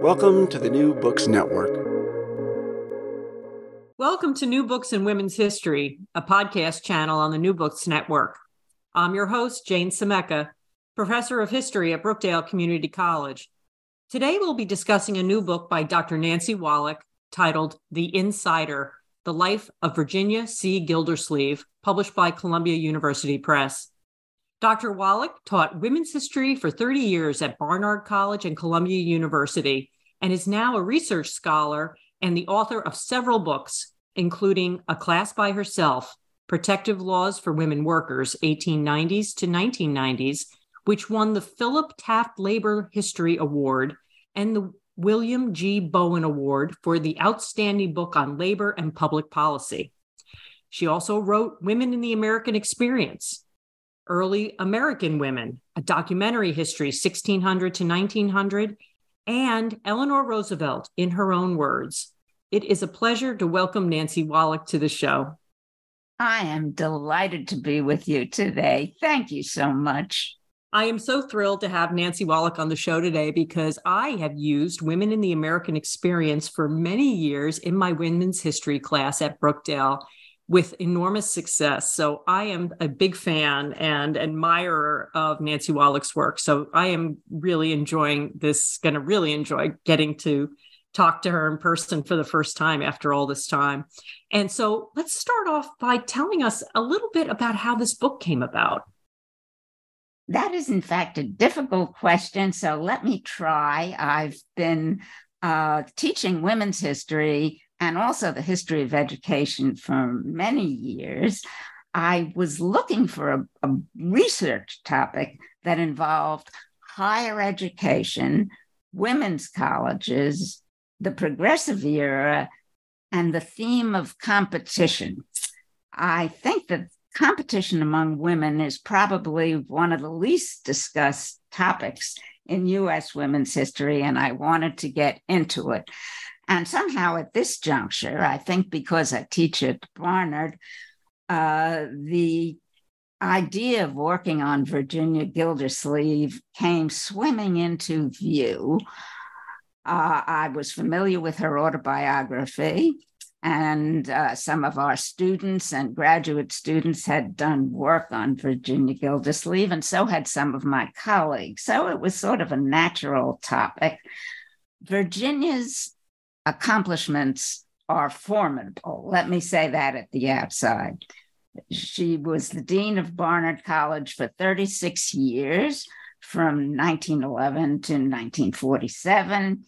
Welcome to the New Books Network. Welcome to New Books in Women's History, a podcast channel on the New Books Network. I'm your host, Jane Semecka, professor of history at Brookdale Community College. Today, we'll be discussing a new book by Dr. Nancy Wallach titled The Insider, The Life of Virginia C. Gildersleeve, published by Columbia University Press. Dr. Wallach taught women's history for 30 years at Barnard College and Columbia University, and is now a research scholar and the author of several books, including A Class by Herself, Protective Laws for Women Workers, 1890s to 1990s, which won the Philip Taft Labor History Award and the William G. Bowen Award for the outstanding book on labor and public policy. She also wrote Women in the American Experience, Early American Women, A Documentary History, 1600 to 1900, and Eleanor Roosevelt in Her Own Words. It is a pleasure to welcome Nancy Wallach to the show. I am delighted to be with you today. Thank you so much. I am so thrilled to have Nancy Wallach on the show today because I have used Women in the American Experience for many years in my women's history class at Brookdale, with enormous success. So I am a big fan and admirer of Nancy Wallach's work. So I am really enjoying this, going to really enjoy getting to talk to her in person for the first time after all this time. And so let's start off by telling us a little bit about how this book came about. That is, in fact, a difficult question. So let me try. I've been teaching women's history and also the history of education for many years. I was looking for a research topic that involved higher education, women's colleges, the progressive era, and the theme of competition. I think that competition among women is probably one of the least discussed topics in U.S. women's history, and I wanted to get into it. And somehow at this juncture, I think because I teach at Barnard, the idea of working on Virginia Gildersleeve came swimming into view. I was familiar with her autobiography, and some of our students and graduate students had done work on Virginia Gildersleeve, and so had some of my colleagues. So it was sort of a natural topic. Virginia's accomplishments are formidable. Let me say that at the outside. She was the dean of Barnard College for 36 years, from 1911 to 1947.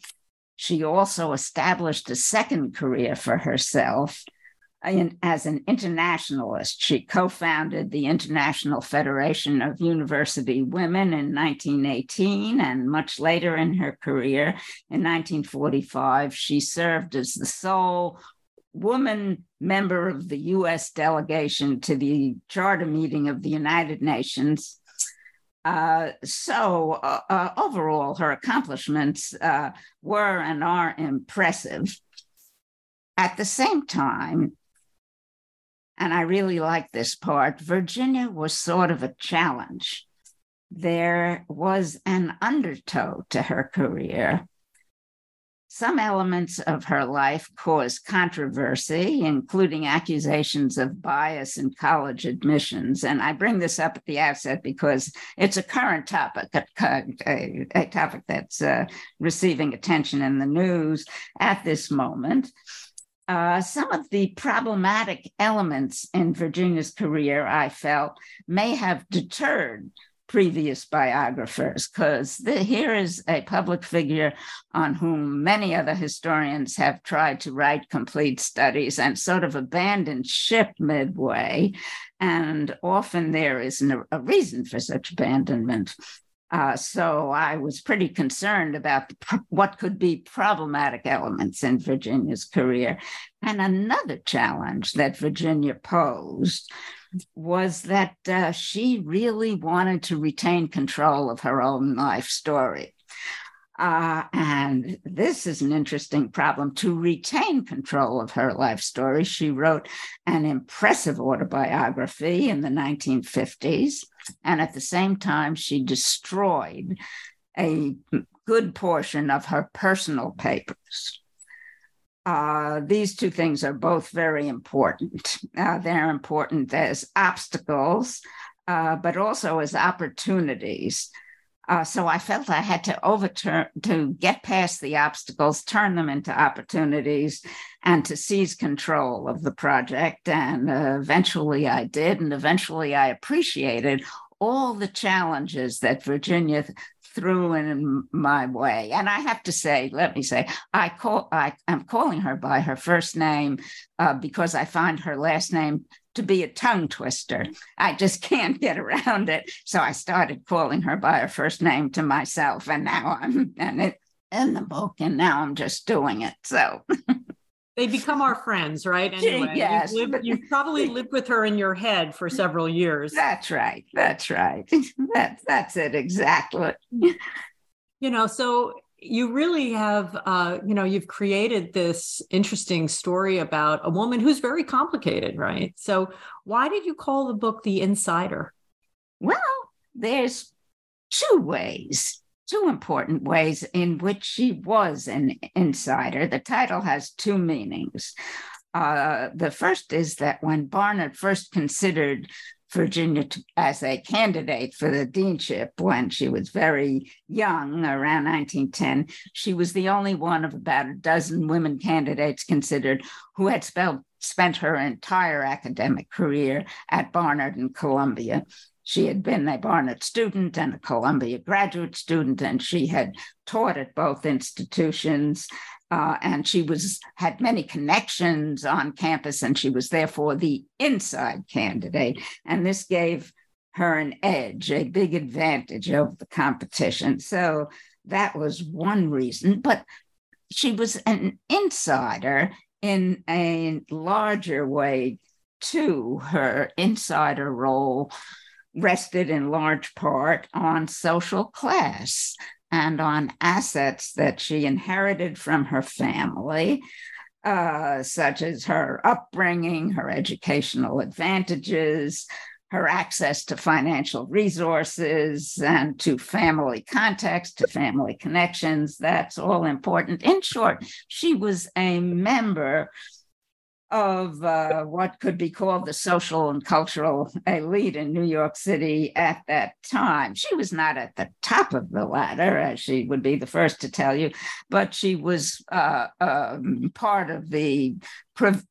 She also established a second career for herself as an internationalist. She co-founded the International Federation of University Women in 1918, and much later in her career, in 1945, she served as the sole woman member of the U.S. delegation to the Charter Meeting of the United Nations. Overall, her accomplishments were and are impressive. At the same time, and I really like this part, Virginia was sort of a challenge. There was an undertow to her career. Some elements of her life caused controversy, including accusations of bias in college admissions. And I bring this up at the outset because it's a current topic, a topic that's receiving attention in the news at this moment. Some of the problematic elements in Virginia's career, I felt, may have deterred previous biographers, because here is a public figure on whom many other historians have tried to write complete studies and sort of abandoned ship midway. And often there is a reason for such abandonment. So I was pretty concerned about what could be problematic elements in Virginia's career. And another challenge that Virginia posed was that she really wanted to retain control of her own life story. And this is an interesting problem. To retain control of her life story, she wrote an impressive autobiography in the 1950s. And at the same time, she destroyed a good portion of her personal papers. These two things are both very important. They're important as obstacles, but also as opportunities. So I felt I had to get past the obstacles, turn them into opportunities, and to seize control of the project. And eventually I did, and eventually I appreciated all the challenges that Virginia threw in my way. And I have to say, let me say, I'm calling her by her first name because I find her last name to be a tongue twister. I just can't get around it. So I started calling her by her first name to myself, and now I'm in the book, and now I'm just doing it. So they become our friends, right? Anyway, yes. You've probably lived with her in your head for several years. That's right. That's right. That's it. Exactly. So you really have, you've created this interesting story about a woman who's very complicated, right? So why did you call the book The Insider? Well, there's two important ways in which she was an insider. The title has two meanings. The first is that when Barnard first considered Virginia as a candidate for the deanship when she was very young, around 1910, she was the only one of about a dozen women candidates considered who had spent her entire academic career at Barnard and Columbia. She had been a Barnard student and a Columbia graduate student, and she had taught at both institutions. And she had many connections on campus, and she was therefore the inside candidate. And this gave her an edge, a big advantage over the competition. So that was one reason. But she was an insider in a larger way, too. Her insider role rested in large part on social class and on assets that she inherited from her family, such as her upbringing, her educational advantages, her access to financial resources and to family contacts, to family connections. That's all important. In short, she was a member of what could be called the social and cultural elite in New York City at that time. She was not at the top of the ladder, as she would be the first to tell you, but she was part of the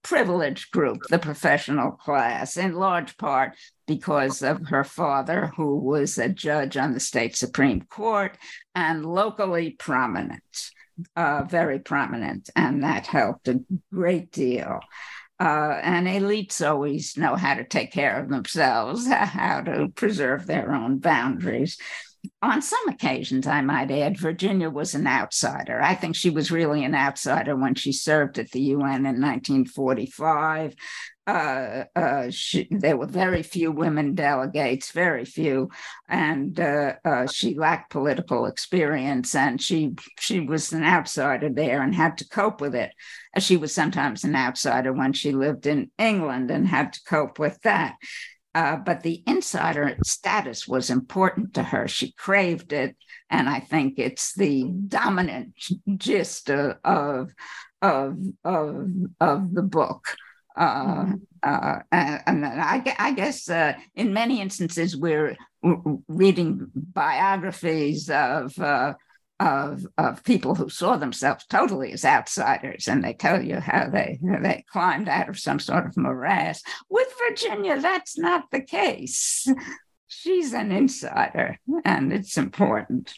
privileged group, the professional class, in large part because of her father, who was a judge on the state Supreme Court and locally prominent. Very prominent, and that helped a great deal. And elites always know how to take care of themselves, how to preserve their own boundaries. On some occasions, I might add, Virginia was an outsider. I think she was really an outsider when she served at the UN in 1945. There were very few women delegates, very few, and she lacked political experience, and she was an outsider there and had to cope with it. She was sometimes an outsider when she lived in England and had to cope with that. But the insider status was important to her. She craved it, and I think it's the dominant gist of the book. And I guess in many instances we're reading biographies of people who saw themselves totally as outsiders, and they tell you how they climbed out of some sort of morass. With Virginia, that's not the case. She's an insider, and it's important.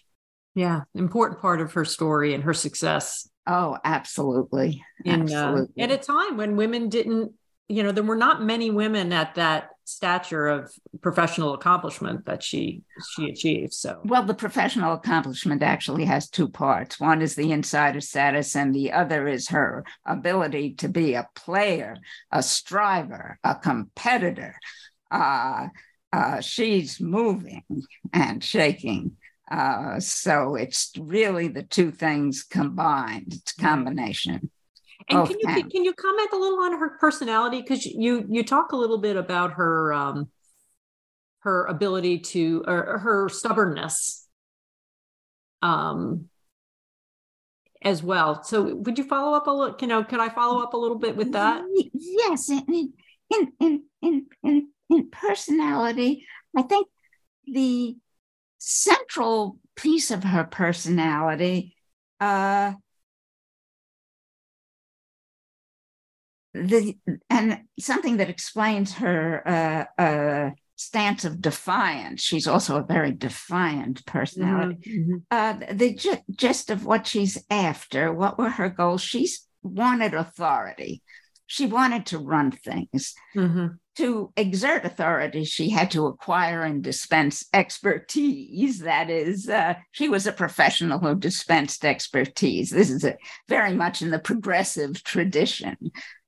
Yeah, important part of her story and her success. Oh, absolutely. Absolutely. At a time when women didn't, there were not many women at that stature of professional accomplishment that she achieved. So, well, the professional accomplishment actually has two parts. One is the insider status, and the other is her ability to be a player, a striver, a competitor. She's moving and shaking. So it's really the two things combined. It's a combination. And can you comment a little on her personality? Because you talk a little bit about her ability to, or her stubbornness. as well. So would you follow up a little, could I follow up a little bit with that? Yes, in personality, I think the central piece of her personality, and something that explains her stance of defiance. She's also a very defiant personality. Mm-hmm. The gist of what she's after, what were her goals? She wanted authority. She wanted to run things. Mm-hmm. To exert authority, she had to acquire and dispense expertise. That is, she was a professional who dispensed expertise. This is very much in the progressive tradition,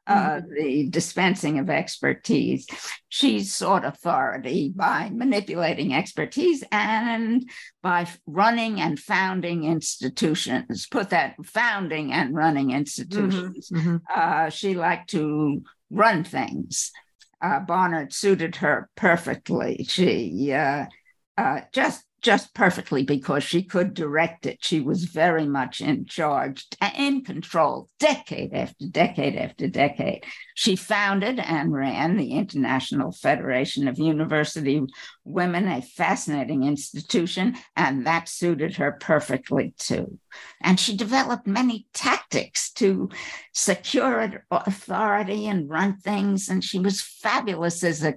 the dispensing of expertise. She sought authority by manipulating expertise and by running and founding institutions, founding and running institutions. Mm-hmm. She liked to run things. Barnard suited her perfectly. She just perfectly, because she could direct it. She was very much in charge, in control, decade after decade after decade. She founded and ran the International Federation of University Women, a fascinating institution, and that suited her perfectly too. And she developed many tactics to secure authority and run things, and she was fabulous as a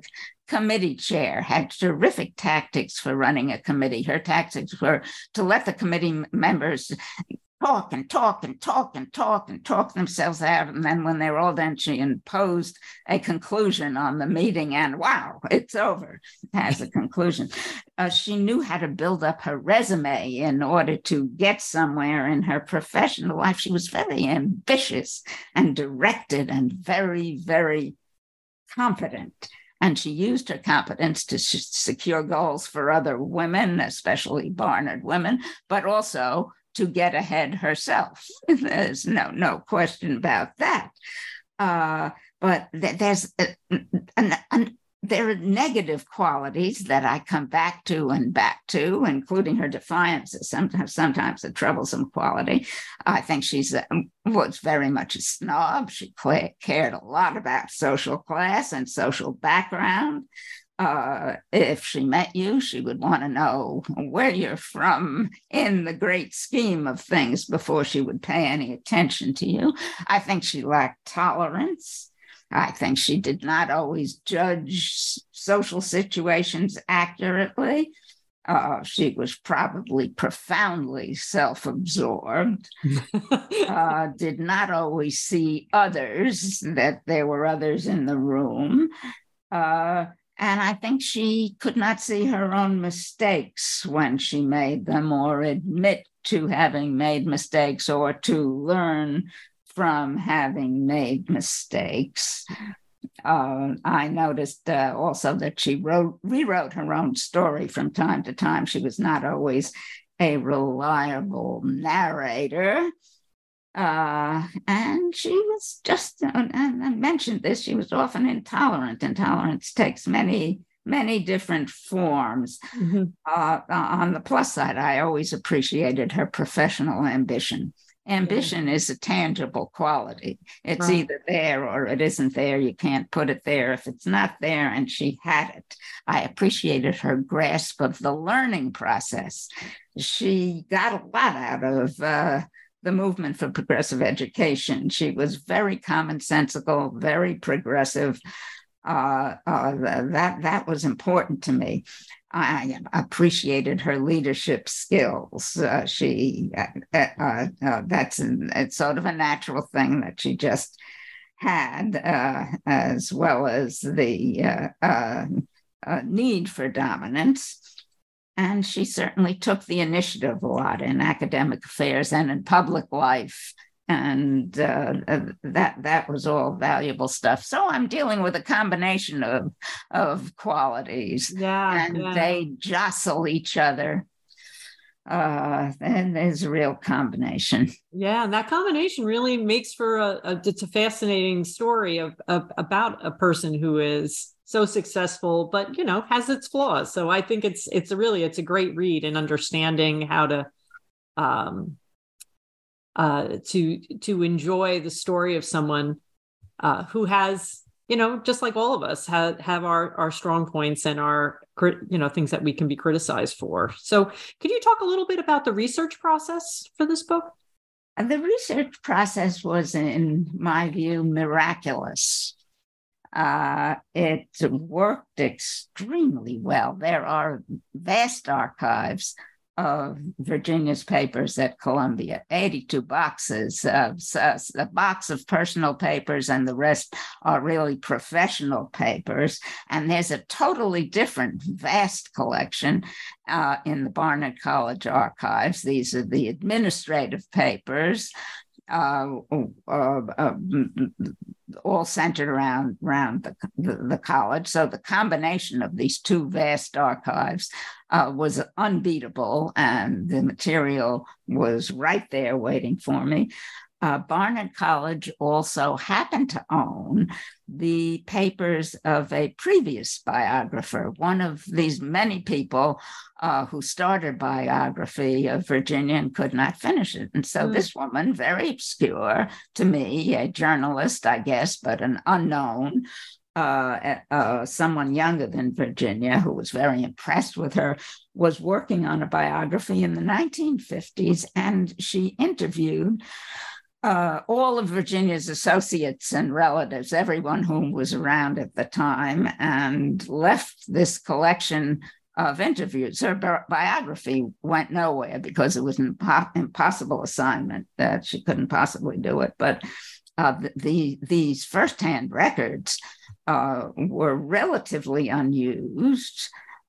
committee chair, had terrific tactics for running a committee. Her tactics were to let the committee members talk themselves out. And then when they were all done, she imposed a conclusion on the meeting, and wow, it's over as a conclusion. She knew how to build up her resume in order to get somewhere in her professional life. She was very ambitious and directed and very, very competent. And she used her competence to secure goals for other women, especially Barnard women, but also to get ahead herself. There's no question about that. But there are negative qualities that I come back to, including her defiance, sometimes a troublesome quality. I think she was very much a snob. She cared a lot about social class and social background. If she met you, she would want to know where you're from in the great scheme of things before she would pay any attention to you. I think she lacked tolerance. I think she did not always judge social situations accurately. She was probably profoundly self-absorbed, did not always see others, that there were others in the room. And I think she could not see her own mistakes when she made them, or admit to having made mistakes, or to learn from having made mistakes. I noticed also that she rewrote her own story from time to time. She was not always a reliable narrator. And she was just, and I mentioned this, she was often intolerant. Intolerance takes many, many different forms. Mm-hmm. On the plus side, I always appreciated her professional ambition. Ambition is a tangible quality. It's either there or it isn't there. You can't put it there if it's not there, and she had it. I appreciated her grasp of the learning process. She got a lot out of the movement for progressive education. She was very commonsensical, very progressive. That was important to me. I appreciated her leadership skills. It's sort of a natural thing that she just had, as well as the need for dominance. And she certainly took the initiative a lot in academic affairs and in public life. And that was all valuable stuff. So I'm dealing with a combination of qualities, They jostle each other. And there's a real combination. Yeah, that combination really makes for it's a fascinating story about a person who is so successful, but has its flaws. So I think it's a great read in understanding how to to enjoy the story of someone who has, you know, just like all of us have our strong points and our, you know, things that we can be criticized for. So could you talk a little bit about the research process for this book? And the research process was, in my view, miraculous. It worked extremely well. There are vast archives of Virginia's papers at Columbia, 82 boxes, a box of personal papers, and the rest are really professional papers. And there's a totally different vast collection in the Barnard College archives. These are the administrative papers, all centered around the college. So the combination of these two vast archives was unbeatable, and the material was right there waiting for me. Barnard College also happened to own the papers of a previous biographer, one of these many people who started biography of Virginia and could not finish it. And so this woman, very obscure to me, a journalist, I guess, but an unknown, someone younger than Virginia, who was very impressed with her, was working on a biography in the 1950s, and she interviewed all of Virginia's associates and relatives, everyone whom was around at the time, and left this collection of interviews. Her biography went nowhere because it was an impossible assignment, that she couldn't possibly do it. But these firsthand records were relatively unused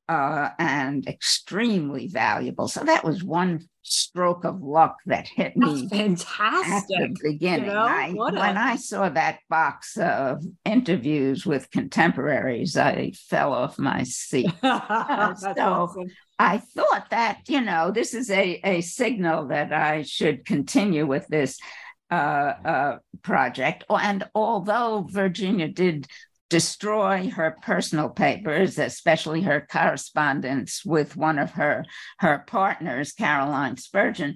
and extremely valuable. So that was one stroke of luck that hit me. That's fantastic. At the beginning. You know, when I saw that box of interviews with contemporaries, I fell off my seat. Awesome. I thought that, you know, this is a signal that I should continue with this project. And although Virginia did destroy her personal papers, especially her correspondence with one of her partners, Caroline Spurgeon,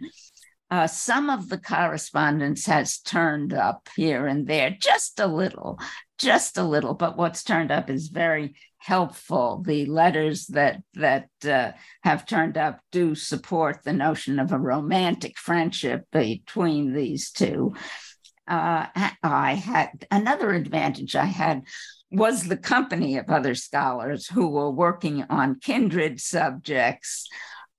some of the correspondence has turned up here and there, just a little. But what's turned up is very helpful. The letters that have turned up do support the notion of a romantic friendship between these two. I had another advantage. I was the company of other scholars who were working on kindred subjects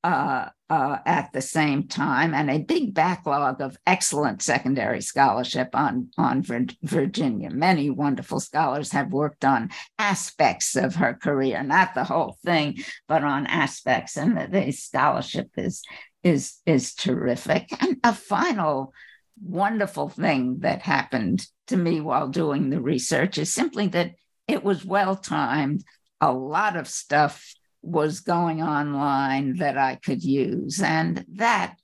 at the same time, and a big backlog of excellent secondary scholarship on Virginia. Many wonderful scholars have worked on aspects of her career, not the whole thing, but on aspects, and the scholarship is terrific. And a final wonderful thing that happened to me while doing the research is simply that it was well-timed. A lot of stuff was going online that I could use, and that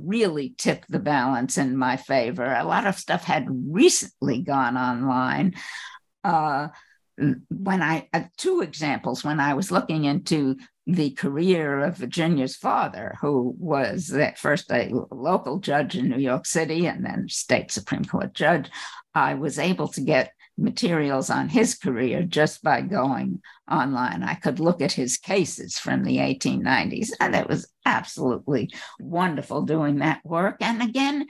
really tipped the balance in my favor. A lot of stuff had recently gone online. Two examples, when I was looking into the career of Virginia's father, who was at first a local judge in New York City and then state Supreme Court judge, I was able to get materials on his career just by going online. I could look at his cases from the 1890s, and it was absolutely wonderful doing that work. And again,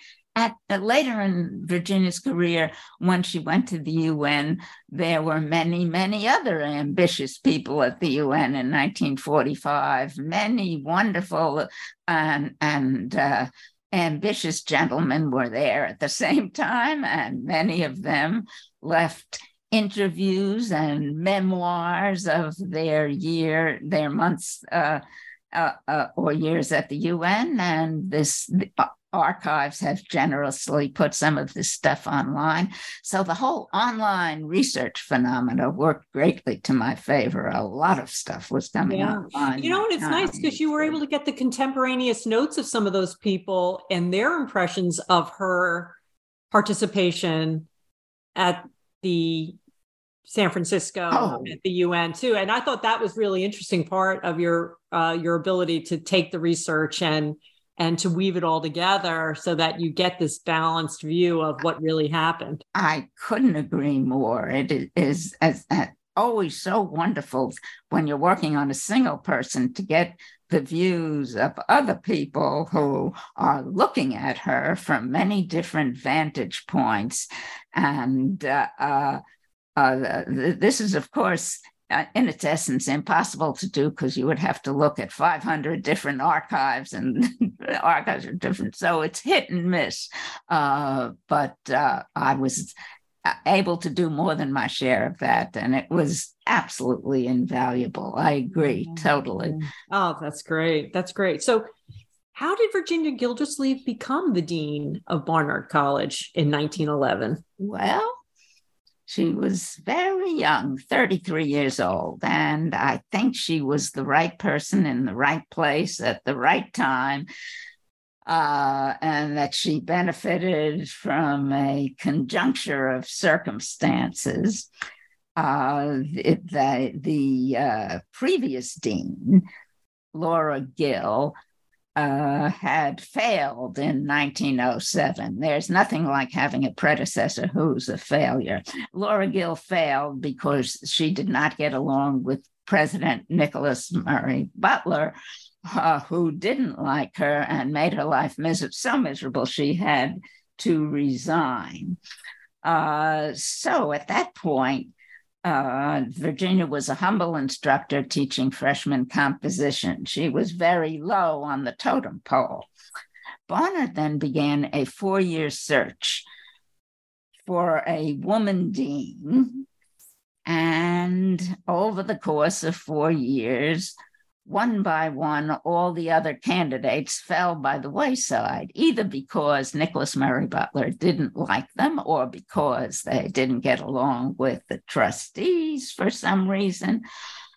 later in Virginia's career, when she went to the UN, there were many, many other ambitious people at the UN in 1945, many wonderful and ambitious gentlemen were there at the same time, and many of them left interviews and memoirs of their months or years at the UN, and the archives have generously put some of this stuff online. So the whole online research phenomena worked greatly to my favor. A lot of stuff was coming online. You know, and it's nice because you were able to get the contemporaneous notes of some of those people and their impressions of her participation at the San Francisco at the UN too. And I thought that was really interesting part of your ability to take the research and and to weave it all together so that you get this balanced view of what really happened. I couldn't agree more. It is always so wonderful when you're working on a single person to get the views of other people who are looking at her from many different vantage points. And this is, of course, in its essence, impossible to do because you would have to look at 500 different archives, and archives are different. So it's hit and miss. But I was able to do more than my share of that. And it was absolutely invaluable. I agree, totally. Oh, that's great. That's great. So how did Virginia Gildersleeve become the dean of Barnard College in 1911? Well, she was very young, 33 years old, and I think she was the right person in the right place at the right time, and that she benefited from a conjuncture of circumstances. The previous dean, Laura Gill, had failed in 1907. There's nothing like having a predecessor who's a failure. Laura Gill failed because she did not get along with President Nicholas Murray Butler, who didn't like her and made her life so miserable she had to resign. So at that point, Virginia was a humble instructor teaching freshman composition. She was very low on the totem pole. Barnard then began a 4-year search for a woman dean. And over the course of 4 years, one by one, all the other candidates fell by the wayside, either because Nicholas Murray Butler didn't like them or because they didn't get along with the trustees for some reason,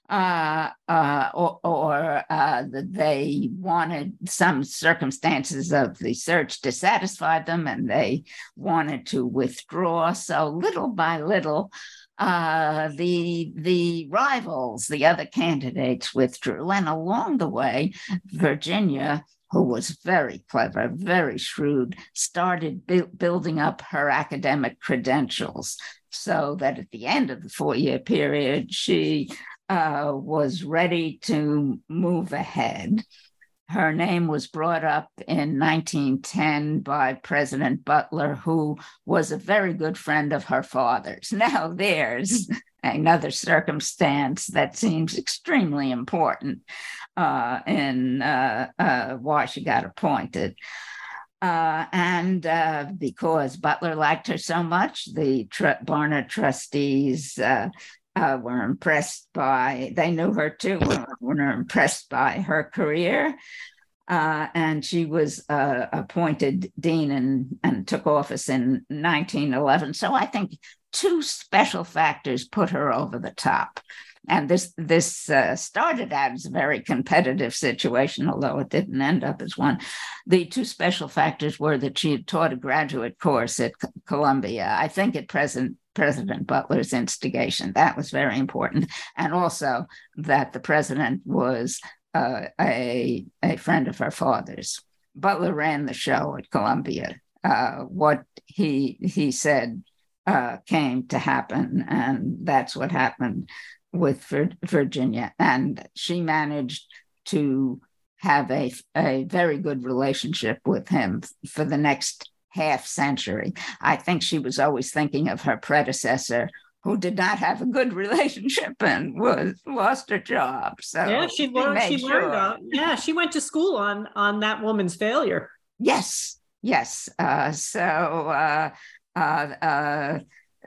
or they wanted some circumstances of the search dissatisfied them and they wanted to withdraw. So little by little, the rivals, the other candidates withdrew. And along the way, Virginia, who was very clever, very shrewd, started building up her academic credentials so that at the end of the 4-year period, she was ready to move ahead. Her name was brought up in 1910 by President Butler, who was a very good friend of her father's. Now there's another circumstance that seems extremely important in why she got appointed. And because Butler liked her so much, the Barnard trustees were impressed by, they knew her too, were impressed by her career. And she was appointed dean and took office in 1911. So I think two special factors put her over the top. And this started out as a very competitive situation, although it didn't end up as one. The two special factors were that she had taught a graduate course at Columbia, I think at President Butler's instigation. That was very important. And also that the president was a friend of her father's. Butler ran the show at Columbia. What he said came to happen, and that's what happened with Virginia. And she managed to have a very good relationship with him for the next half century. I think she was always thinking of her predecessor, who did not have a good relationship and lost her job. So yeah, she learned. Yeah, she went to school on that woman's failure. Yes.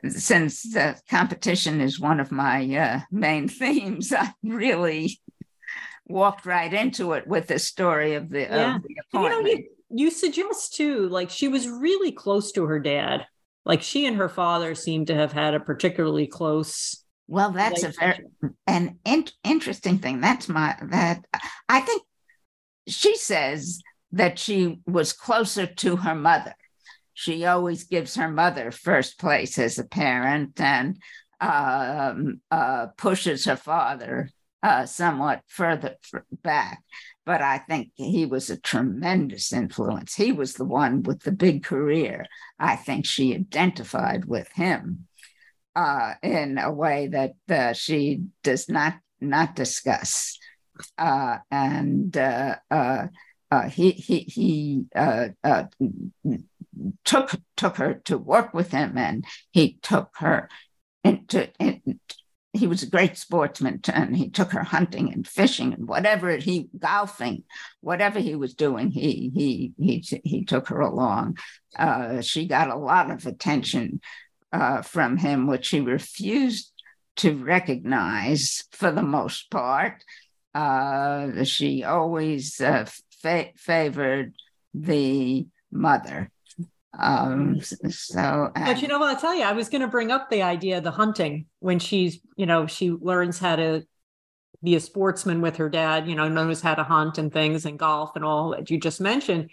Since competition is one of my main themes, I really walked right into it with the story of the appointment. You suggest too, like she was really close to her dad. Like she and her father seemed to have had a particularly close. Well, that's an interesting thing. I think she says that she was closer to her mother. She always gives her mother first place as a parent and pushes her father somewhat further back, but I think he was a tremendous influence. He was the one with the big career. I think she identified with him in a way that she does not discuss. He took her to work with him, and he took her into. He was a great sportsman, and he took her hunting and fishing and whatever he golfing, whatever he was doing, he took her along. She got a lot of attention from him, which she refused to recognize for the most part. She always favored the mother. But you know what, I'll tell you, I was going to bring up the idea of the hunting when she's, you know, she learns how to be a sportsman with her dad, you know, knows how to hunt and things and golf and all that you just mentioned.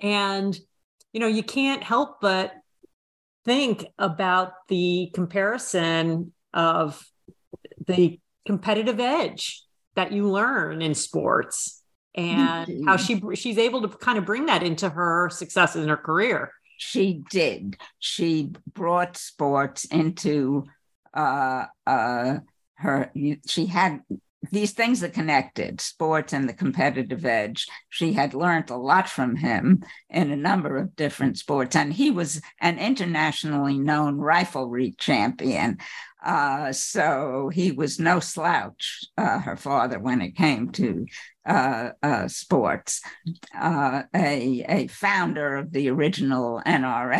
And, you know, you can't help but think about the comparison of the competitive edge that you learn in sports and mm-hmm. how she's able to kind of bring that into her successes in her career. She did. She brought sports into her. She had these things that connected sports and the competitive edge. She had learned a lot from him in a number of different sports. And he was an internationally known riflery champion. So he was no slouch, her father, when it came to sports, a founder of the original NRA,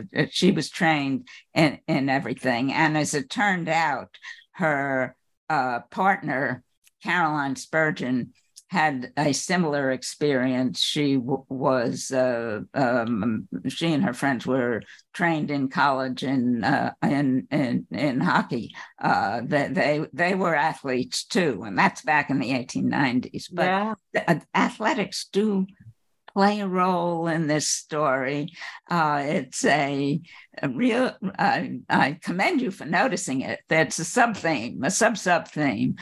and she was trained in everything. And as it turned out, her partner, Caroline Spurgeon, had a similar experience. She was she and her friends were trained in college in hockey. They were athletes too, and that's back in the 1890s. But yeah. Athletics do play a role in this story. It's a real. I commend you for noticing it. That's a sub theme, a sub theme.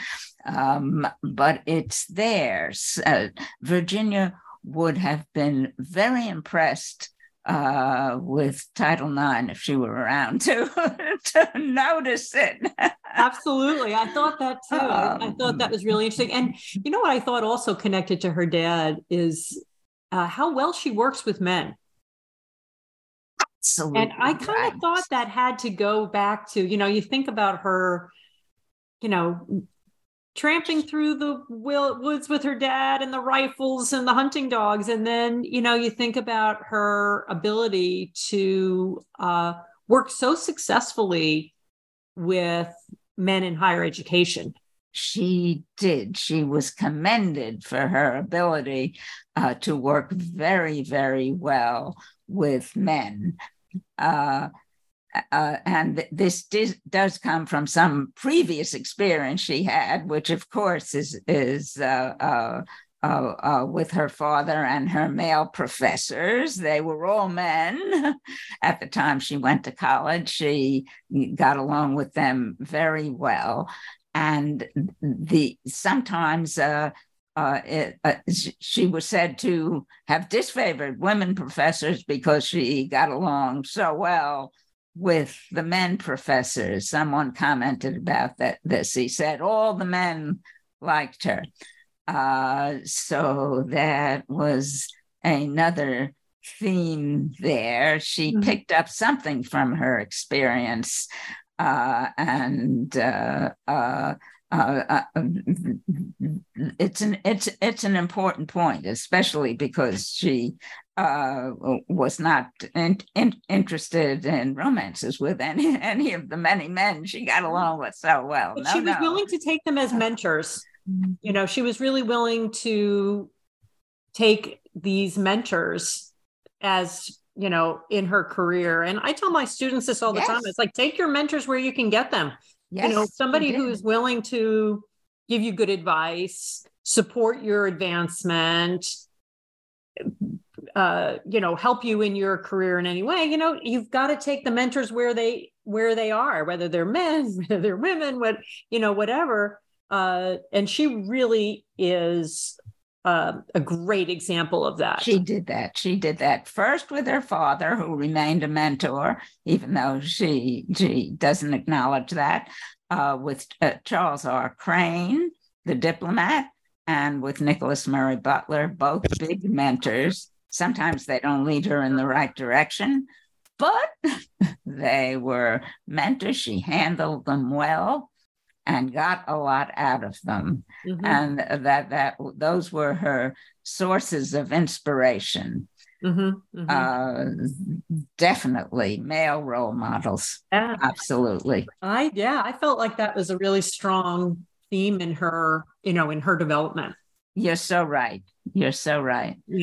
But it's there. So Virginia would have been very impressed with Title IX if she were around to, to notice it. Absolutely. I thought that too. I thought that was really interesting. And you know what I thought also connected to her dad is how well she works with men. Absolutely. And I kind of thought that had to go back to, you know, you think about her, you know, tramping through the woods with her dad and the rifles and the hunting dogs. And then, you know, you think about her ability to work so successfully with men in higher education. She did. She was commended for her ability to work very, very well with men. And this does come from some previous experience she had, which, of course, is with her father and her male professors. They were all men at the time she went to college. She got along with them very well. And sometimes she was said to have disfavored women professors because she got along so well with the men professors. Someone commented about this. He said all the men liked her. So that was another theme there. She mm-hmm. picked up something from her experience and it's an important point, especially because she was not interested in romances with any of the many men she got along with so well. But she was willing to take them as mentors. You know, she was really willing to take these mentors as, you know, in her career. And I tell my students this all the yes. time. It's like, take your mentors where you can get them. Yes, you know, somebody who is willing to give you good advice, support your advancement, you know, help you in your career in any way, you know, you've got to take the mentors where they are, whether they're men, whether they're women, what, you know, whatever. And she really is a great example of that. She did that first with her father, who remained a mentor, even though she doesn't acknowledge that, with Charles R. Crane, the diplomat, and with Nicholas Murray Butler, both big mentors. Sometimes they don't lead her in the right direction, but they were mentors. She handled them well and got a lot out of them. Mm-hmm. And those were her sources of inspiration. Mm-hmm. Mm-hmm. Definitely male role models. Yeah. Absolutely. I felt like that was a really strong theme in her, you know, in her development. You're so right. You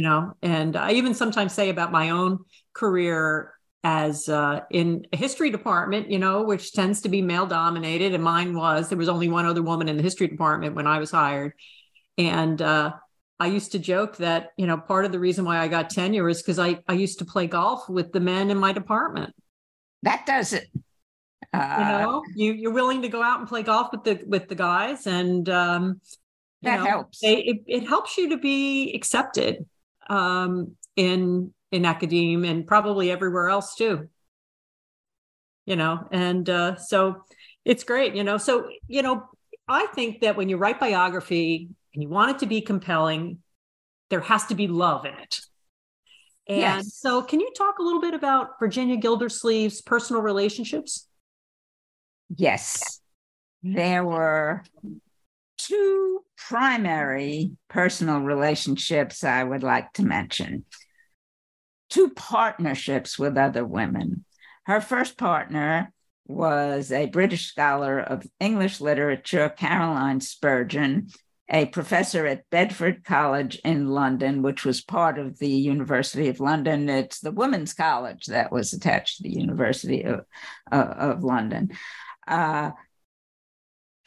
know, and I even sometimes say about my own career as in a history department, you know, which tends to be male dominated. And mine was, there was only one other woman in the history department when I was hired. And I used to joke that, you know, part of the reason why I got tenure is because I used to play golf with the men in my department. That does it. You know, you're willing to go out and play golf with the guys, and that helps. It helps you to be accepted in academia and probably everywhere else too. You know, and so it's great. You know, so you know, I think that when you write biography and you want it to be compelling, there has to be love in it. And yes. So, can you talk a little bit about Virginia Gildersleeve's personal relationships? Yes, there were two primary personal relationships I would like to mention. Two partnerships with other women. Her first partner was a British scholar of English literature, Caroline Spurgeon, a professor at Bedford College in London, which was part of the University of London. It's the women's college that was attached to the University of London.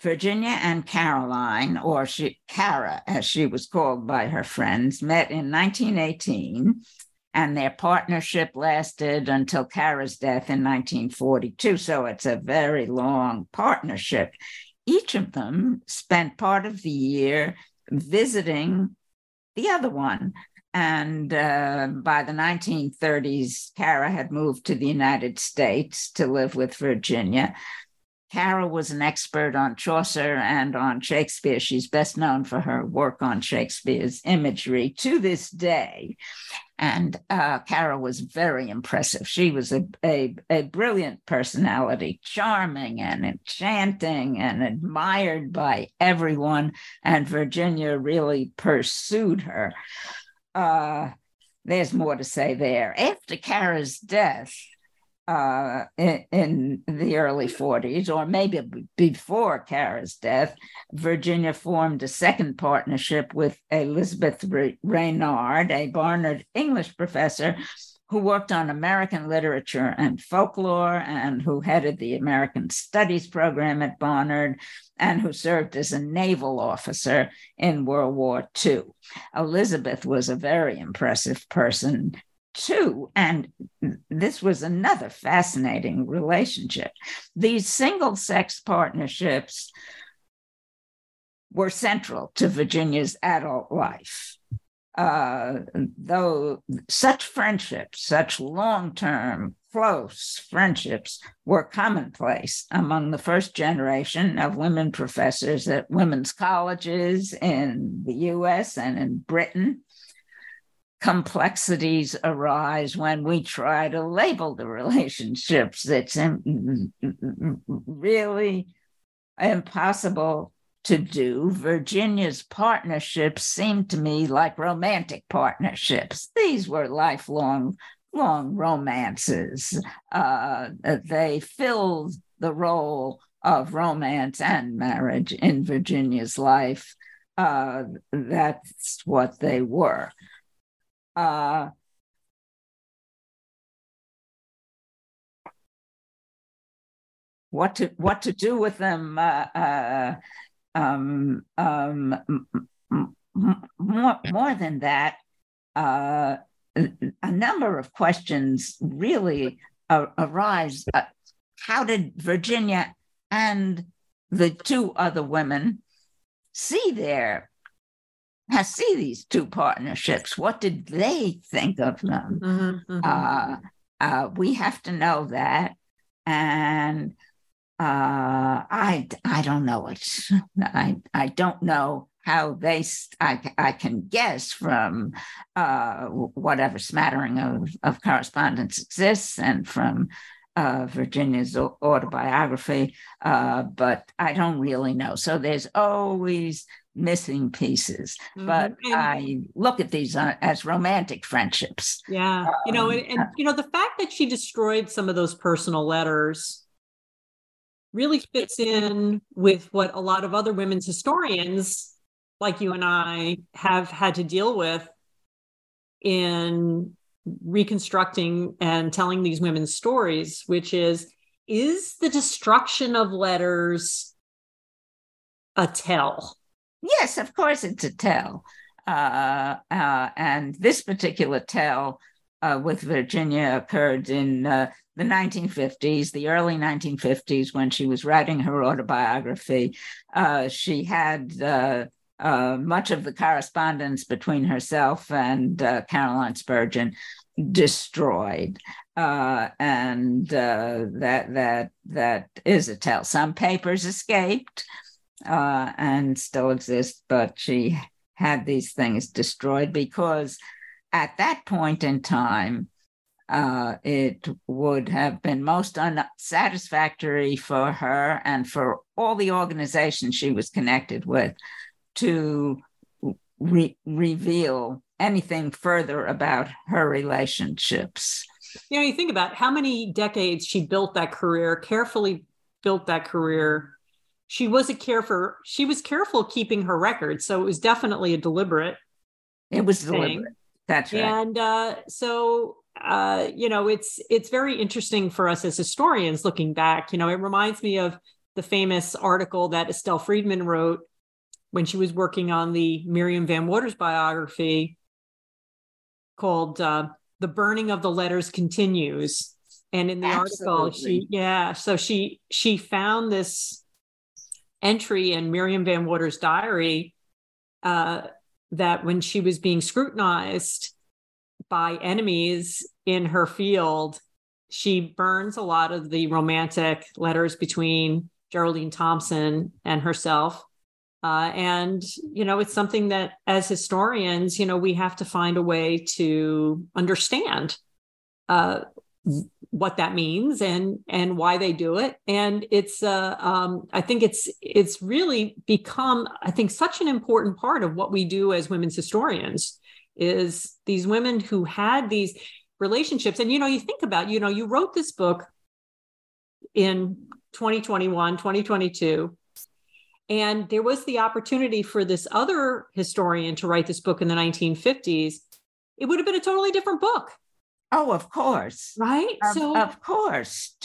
Virginia and Caroline, or Cara, as she was called by her friends, met in 1918, and their partnership lasted until Cara's death in 1942. So it's a very long partnership. Each of them spent part of the year visiting the other one. And by the 1930s, Cara had moved to the United States to live with Virginia. Cara was an expert on Chaucer and on Shakespeare. She's best known for her work on Shakespeare's imagery to this day. And Cara was very impressive. She was a brilliant personality, charming and enchanting and admired by everyone. And Virginia really pursued her. There's more to say there. After Cara's death, in the early 40s, or maybe before Cara's death, Virginia formed a second partnership with Elizabeth Reynard, a Barnard English professor who worked on American literature and folklore and who headed the American Studies program at Barnard and who served as a naval officer in World War II. Elizabeth was a very impressive person too, and this was another fascinating relationship. These single-sex partnerships were central to Virginia's adult life. Though such friendships, such long-term, close friendships were commonplace among the first generation of women professors at women's colleges in the U.S. and in Britain. Complexities arise when we try to label the relationships. It's really impossible to do. Virginia's partnerships seemed to me like romantic partnerships. These were lifelong romances. They filled the role of romance and marriage in Virginia's life. That's what they were. What to do with them? More than that, a number of questions really arise. How did Virginia and the two other women see these two partnerships? What did they think of them? Mm-hmm, mm-hmm. We have to know that. And I don't know it. I don't know how they, I can guess from whatever smattering of correspondence exists and from Virginia's autobiography, but I don't really know. So there's always missing pieces, but I look at these as romantic friendships. Yeah. The fact that she destroyed some of those personal letters really fits in with what a lot of other women's historians like you and I have had to deal with in reconstructing and telling these women's stories, which is the destruction of letters a tell? Yes, of course it's a tell. And this particular tell with Virginia occurred in the 1950s, the early 1950s, when she was writing her autobiography. She had much of the correspondence between herself and Caroline Spurgeon destroyed. That is a tell. Some papers escaped and still exist, but she had these things destroyed because at that point in time, it would have been most unsatisfactory for her and for all the organizations she was connected with to reveal anything further about her relationships. You know, you think about how many decades she built that career, carefully built that career. She was careful keeping her record. So it was definitely a deliberate thing. It was deliberate. That's right. And it's very interesting for us as historians looking back. You know, it reminds me of the famous article that Estelle Friedman wrote when she was working on the Miriam Van Waters biography called The Burning of the Letters Continues. And in the article, she found this entry in Miriam Van Waters' diary that when she was being scrutinized by enemies in her field, she burns a lot of the romantic letters between Geraldine Thompson and herself. And, you know, it's something that as historians, you know, we have to find a way to understand what that means and why they do it. And it's, I think it's really become, I think, such an important part of what we do as women's historians is these women who had these relationships. And, you know, you think about, you know, you wrote this book in 2021, 2022. And there was the opportunity for this other historian to write this book in the 1950s. It would have been a totally different book. Oh, of course. Right? Of course.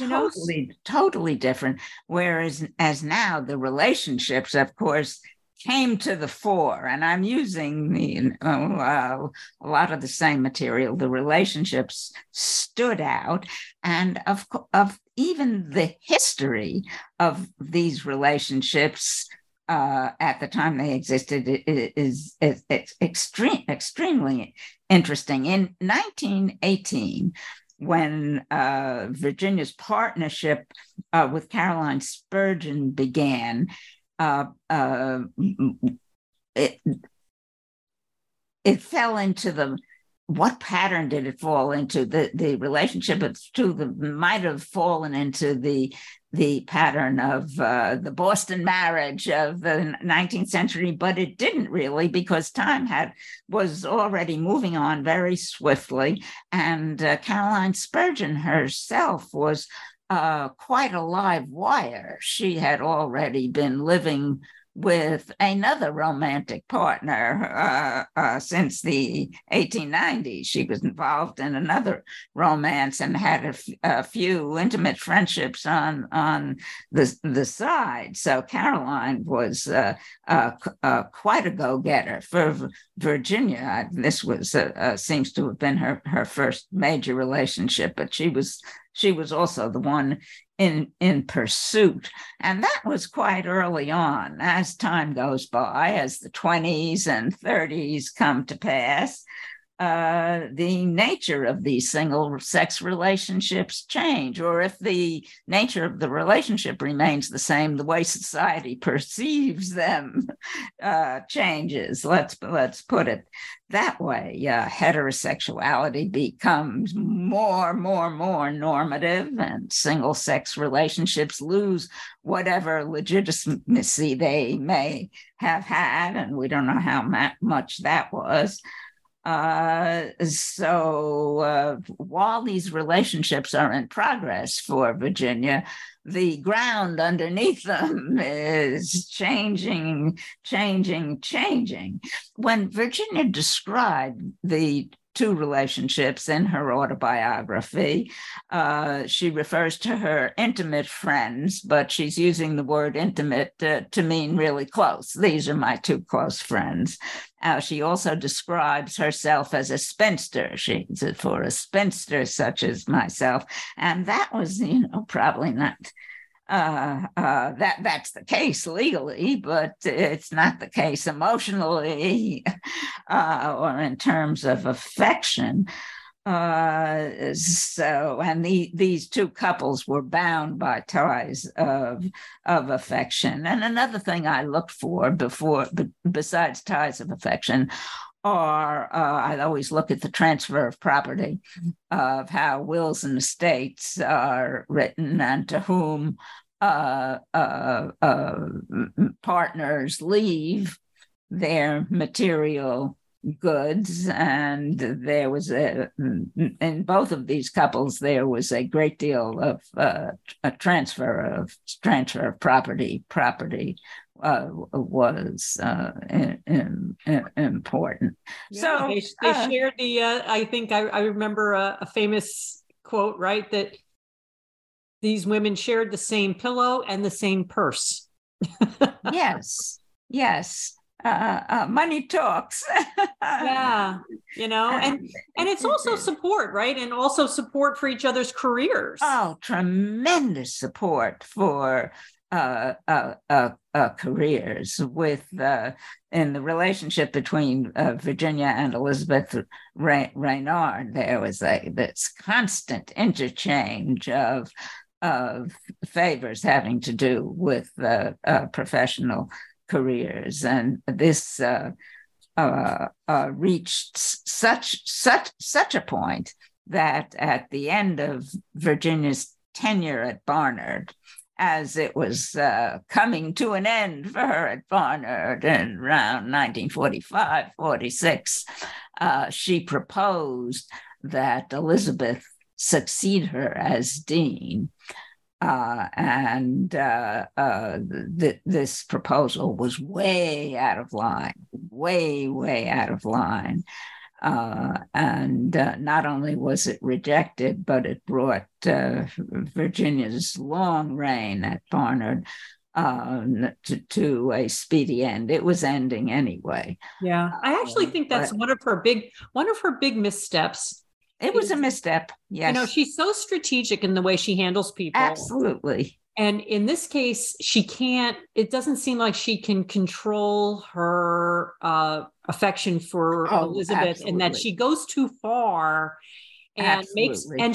Totally different. Whereas as now, the relationships, of course, came to the fore. And I'm using a lot of the same material. The relationships stood out. And of even the history of these relationships at the time they existed is extremely interesting. In 1918, when Virginia's partnership with Caroline Spurgeon began, it fell into the what pattern did it fall into? The relationship to the might have fallen into the pattern of the Boston marriage of the 19th century, but it didn't really because time was already moving on very swiftly. And Caroline Spurgeon herself was quite a live wire. She had already been living with another romantic partner since the 1890s. She was involved in another romance and had a few intimate friendships on the side. So Caroline was quite a go-getter. For Virginia, this was seems to have been her first major relationship, but she was also the one in pursuit. And that was quite early on. As time goes by, as the 20s and 30s come to pass, the nature of these single-sex relationships change, or if the nature of the relationship remains the same, the way society perceives them changes. Let's put it that way. Heterosexuality becomes more normative, and single-sex relationships lose whatever legitimacy they may have had, and we don't know how much that was. So while these relationships are in progress for Virginia, the ground underneath them is changing. When Virginia described the two relationships in her autobiography, she refers to her intimate friends, but she's using the word intimate to mean really close. These are my two close friends. She also describes herself as a spinster. She's for a spinster such as myself. And that was, probably not... that's the case legally, but it's not the case emotionally or in terms of affection. These two couples were bound by ties of affection. And another thing I looked for besides ties of affection are, I always look at the transfer of property, of how wills and estates are written and to whom partners leave their material goods. And there was in both of these couples, there was a great deal of a transfer of property. Was important. Yeah, so they shared the. I think I remember a famous quote, right? That these women shared the same pillow and the same purse. Yes. Money talks. Yeah, and it's also support, right? And also support for each other's careers. Oh, tremendous support for. Careers with in the relationship between Virginia and Elizabeth Reynard, there was this constant interchange of favors having to do with professional careers, and this reached such a point that at the end of Virginia's tenure at Barnard, as it was coming to an end for her at Barnard in around 1945-46, she proposed that Elizabeth succeed her as dean. This proposal was way out of line. And not only was it rejected, but it brought Virginia's long reign at Barnard to a speedy end. It was ending anyway. Yeah, I actually think that's one of her big missteps. It was a misstep. Yes, she's so strategic in the way she handles people. Absolutely. And in this case, it doesn't seem like she can control her affection for Elizabeth, absolutely. And that she goes too far and absolutely.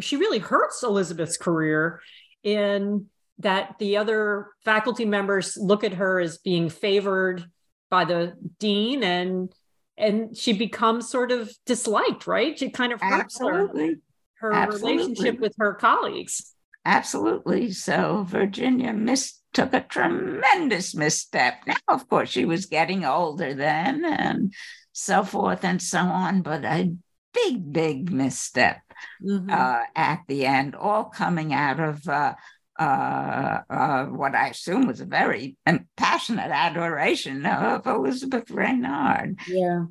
she really hurts Elizabeth's career in that the other faculty members look at her as being favored by the dean and she becomes sort of disliked, right? She kind of hurts absolutely. Her absolutely. Relationship with her colleagues. Absolutely. So Virginia took a tremendous misstep. Now, of course, she was getting older then and so forth and so on, but a big misstep at the end, all coming out of what I assume was a very passionate adoration of Elizabeth Reynard. Yeah.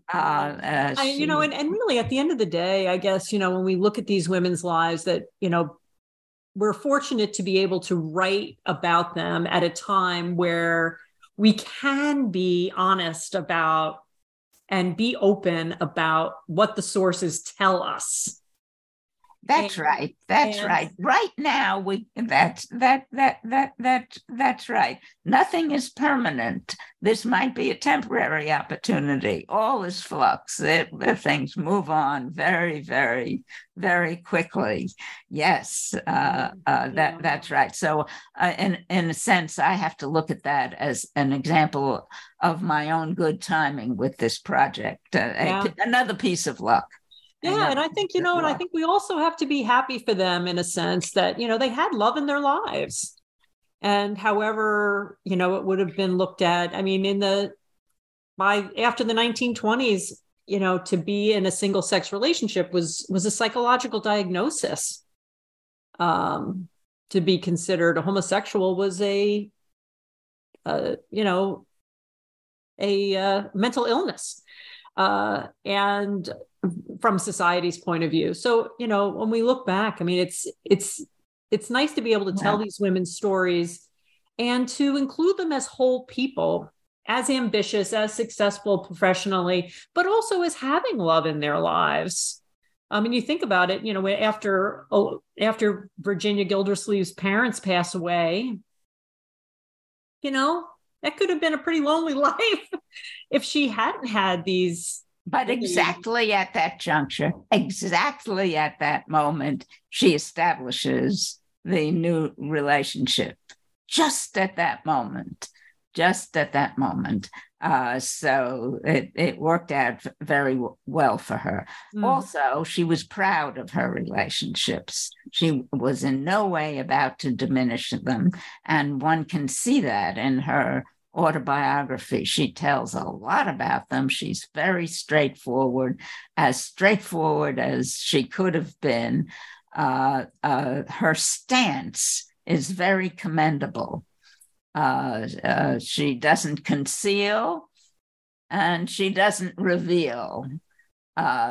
You know, and really at the end of the day, I guess, you know, when we look at these women's lives that, you know, we're fortunate to be able to write about them at a time where we can be honest about and be open about what the sources tell us. That's right. Right now, that's right. Nothing is permanent. This might be a temporary opportunity. All is flux. Things move on very, very, very quickly. Yes, that's right. So, in a sense, I have to look at that as an example of my own good timing with this project. Another piece of luck. Yeah. And I think, you know, and I think we also have to be happy for them in a sense that, you know, they had love in their lives. And however, you know, it would have been looked at, I mean, after the 1920s, you know, to be in a single sex relationship was a psychological diagnosis. To be considered a homosexual was a mental illness. And from society's point of view. So, you know, when we look back, I mean, it's nice to be able to tell these women's stories and to include them as whole people, as ambitious, as successful professionally, but also as having love in their lives. I mean, you think about it, you know, after Virginia Gildersleeve's parents pass away, you know, that could have been a pretty lonely life if she hadn't had these. But exactly at that juncture, exactly at that moment, she establishes the new relationship just at that moment. So it worked out very well for her. Mm. Also, she was proud of her relationships. She was in no way about to diminish them. And one can see that in her autobiography. She tells a lot about them. She's very straightforward as she could have been. Her stance is very commendable. She doesn't conceal and she doesn't reveal.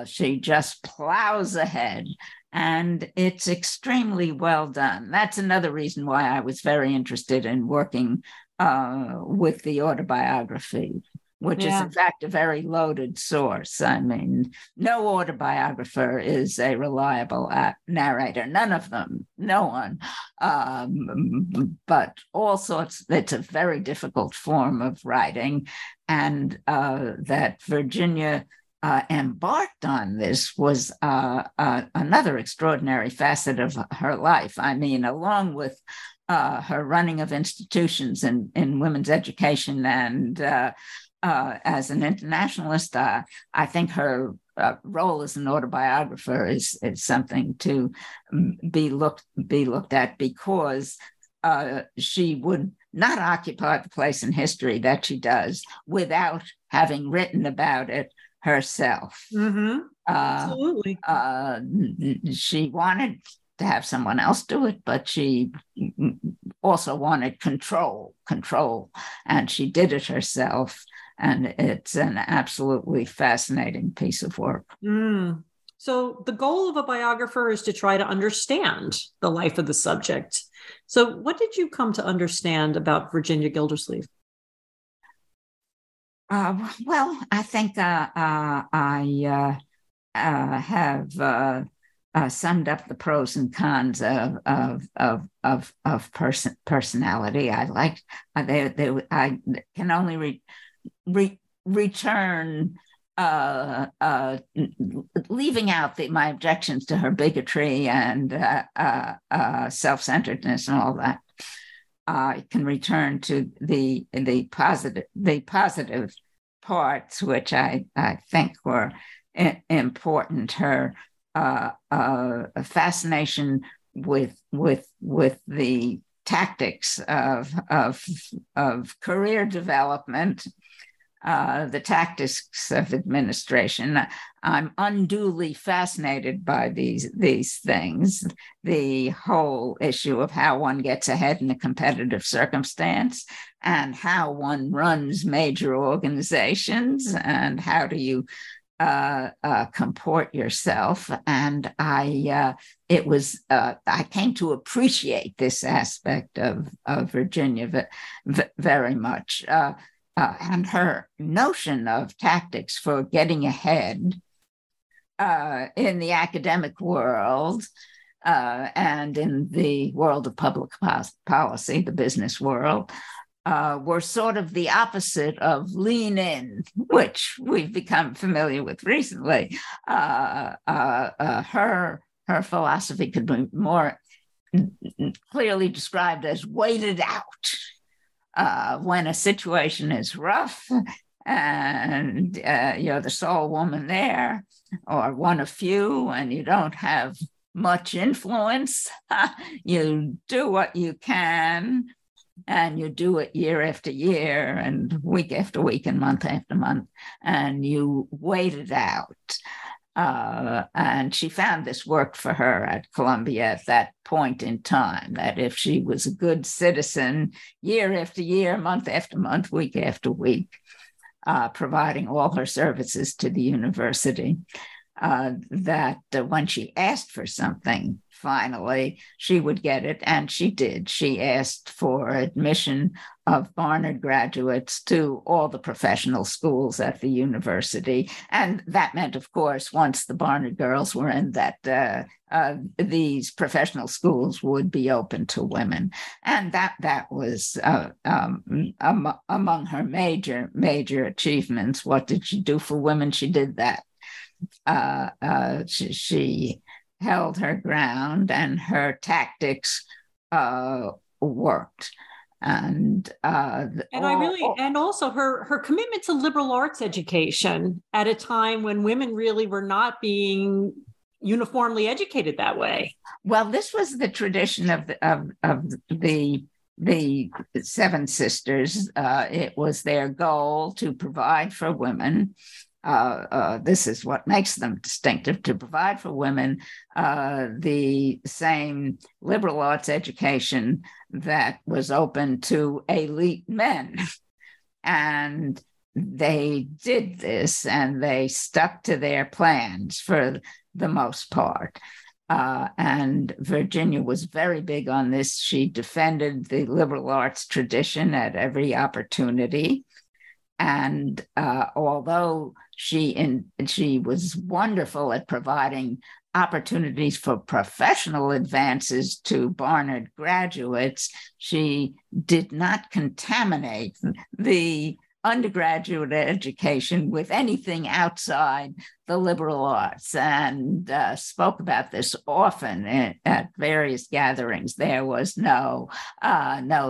She just plows ahead. And it's extremely well done. That's another reason why I was very interested in working with the autobiography, which is in fact a very loaded source. I mean, no autobiographer is a reliable narrator, none of them, no one. But all sorts, it's a very difficult form of writing. And that Virginia embarked on this was another extraordinary facet of her life. I mean, along with her running of institutions in women's education and as an internationalist, I think her role as an autobiographer is something to be looked at, because she would not occupy the place in history that she does without having written about it herself. Mm-hmm. Absolutely. She wanted to have someone else do it, but she also wanted control, and she did it herself. And it's an absolutely fascinating piece of work. Mm. So the goal of a biographer is to try to understand the life of the subject. So what did you come to understand about Virginia Gildersleeve? Well, I think I have summed up the pros and cons of personality. I liked. I can only return. Leaving out my objections to her bigotry and self-centeredness and all that. I can return to the positive parts, which I think were important. Her fascination with the tactics of career development, the tactics of administration. I'm unduly fascinated by these things, the whole issue of how one gets ahead in a competitive circumstance and how one runs major organizations and how do you comport yourself. And I came to appreciate this aspect of Virginia very much. And her notion of tactics for getting ahead in the academic world and in the world of public policy, the business world, were sort of the opposite of lean in, which we've become familiar with recently. Her philosophy could be more clearly described as waited out. When a situation is rough and you're the sole woman there or one of few and you don't have much influence, you do what you can and you do it year after year and week after week and month after month and you wait it out. And she found this worked for her at Columbia at that point in time, that if she was a good citizen year after year, month after month, week after week, providing all her services to the university, that when she asked for something, finally, she would get it. And she did. She asked for admission of Barnard graduates to all the professional schools at the university. And that meant, of course, once the Barnard girls were in, that these professional schools would be open to women. And that was among her major achievements. What did she do for women? She did that. She held her ground and her tactics worked. And also her commitment to liberal arts education at a time when women really were not being uniformly educated that way. Well, this was the tradition of the Seven Sisters. It was their goal to provide for women. This is what makes them distinctive, to provide for women the same liberal arts education that was open to elite men. And they did this, and they stuck to their plans for the most part. And Virginia was very big on this. She defended the liberal arts tradition at every opportunity. And although she was wonderful at providing opportunities for professional advances to Barnard graduates, she did not contaminate the undergraduate education with anything outside the liberal arts, and spoke about this often at various gatherings. There was no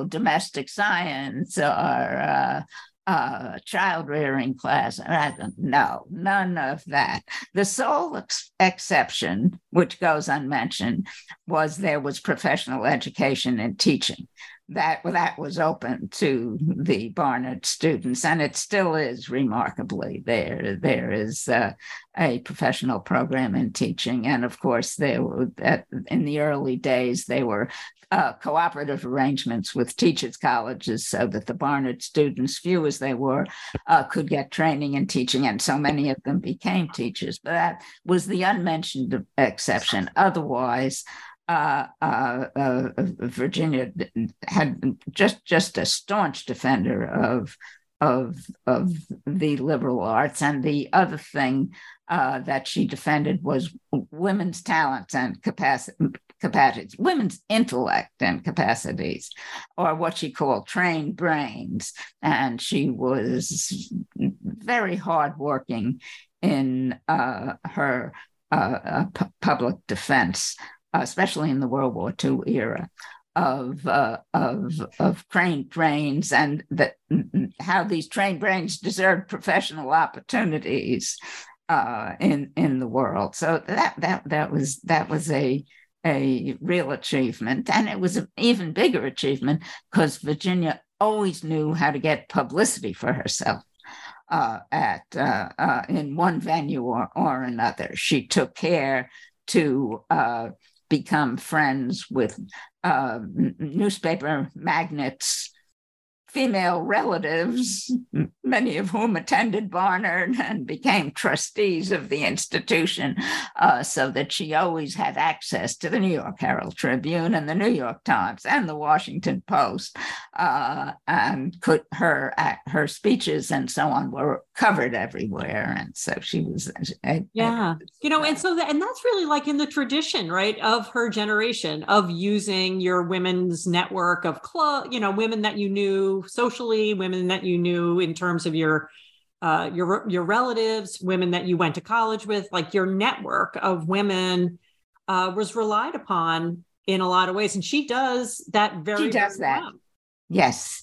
domestic science or child-rearing class. No, none of that. The sole exception, which goes unmentioned, was there was professional education and teaching. That was open to the Barnard students, and it still is, remarkably. There is a professional program in teaching, and of course, in the early days, they were cooperative arrangements with teachers' colleges so that the Barnard students, few as they were, could get training in teaching, and so many of them became teachers. But that was the unmentioned exception. Otherwise, Virginia had just a staunch defender of the liberal arts. And the other thing that she defended was women's talents and capacities, women's intellect and capacities, or what she called trained brains. And she was very hardworking in her public defense, especially in the World War II era, of trained brains and how these trained brains deserved professional opportunities in the world. So that was a real achievement, and it was an even bigger achievement because Virginia always knew how to get publicity for herself. in one venue or another. She took care to become friends with newspaper magnates, female relatives, many of whom attended Barnard and became trustees of the institution, so that she always had access to the New York Herald Tribune and the New York Times and the Washington Post, and could her speeches and so on were covered everywhere. And so she was, and that's really like in the tradition, right, of her generation, of using your women's network of club, women that you knew socially, women that you knew in terms of your relatives, women that you went to college with. Like your network of women was relied upon in a lot of ways, and she does that very. She does very that. Well. Yes.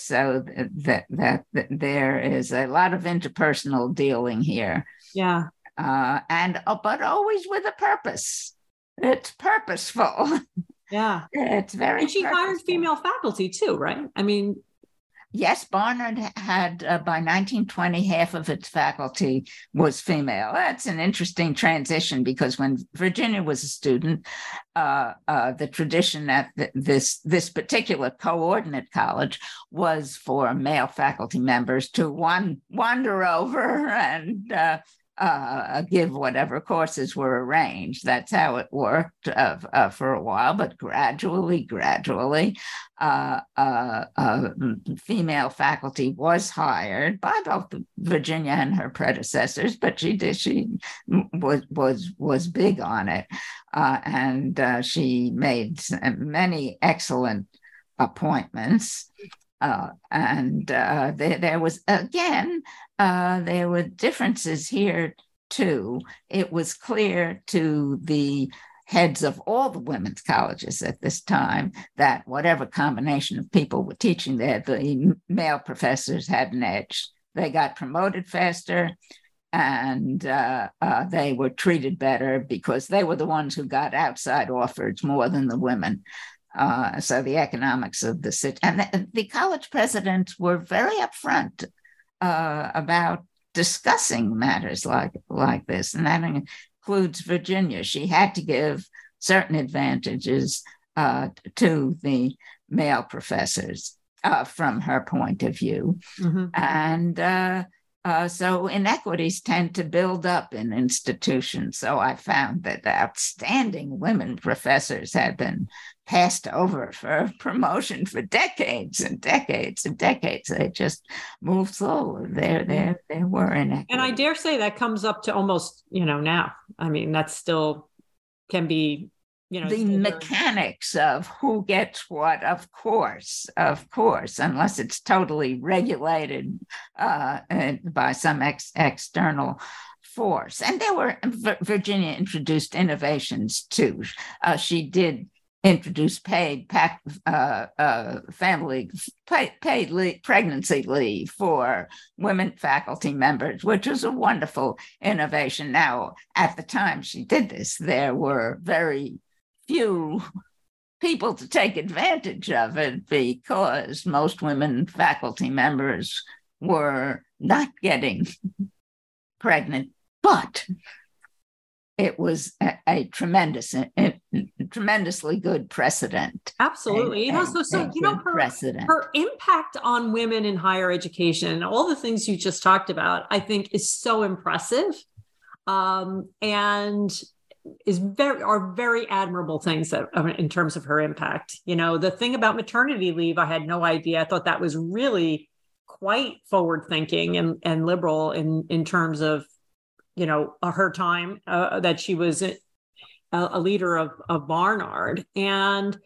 So that there is a lot of interpersonal dealing here. Yeah. But always with a purpose. It's purposeful. Yeah. It's very. And she hired female faculty too, right? I mean, yes, Barnard had by 1920 half of its faculty was female. That's an interesting transition, because when Virginia was a student, the tradition at this particular coordinate college was for male faculty members to wander over and give whatever courses were arranged. That's how it worked for a while, but gradually, female faculty was hired by both Virginia and her predecessors, but she was big on it. And she made many excellent appointments. There were differences here too. It was clear to the heads of all the women's colleges at this time that whatever combination of people were teaching there, the male professors had an edge. They got promoted faster, and they were treated better because they were the ones who got outside offers more than the women. So the economics of the city, and the college presidents were very upfront about discussing matters like this, and that includes Virginia. She had to give certain advantages to the male professors from her point of view, mm-hmm. and so inequities tend to build up in institutions. So I found that outstanding women professors had been passed over for promotion for decades and decades and decades. They just moved slowly. They were inequitable. And I dare say that comes up to almost, now. I mean, that still can be, the mechanics of who gets what, of course, unless it's totally regulated by some external force. And Virginia introduced innovations too. She did introduce paid pregnancy leave for women faculty members, which is a wonderful innovation. Now, at the time she did this, there were very few people to take advantage of it, because most women faculty members were not getting pregnant, but it was a tremendous, tremendously good precedent. Absolutely. Her impact on women in higher education, all the things you just talked about, I think is so impressive, and are very admirable things that, in terms of her impact. The thing about maternity leave, I had no idea. I thought that was really quite forward thinking and liberal in terms of, her time that she was a leader of Barnard. And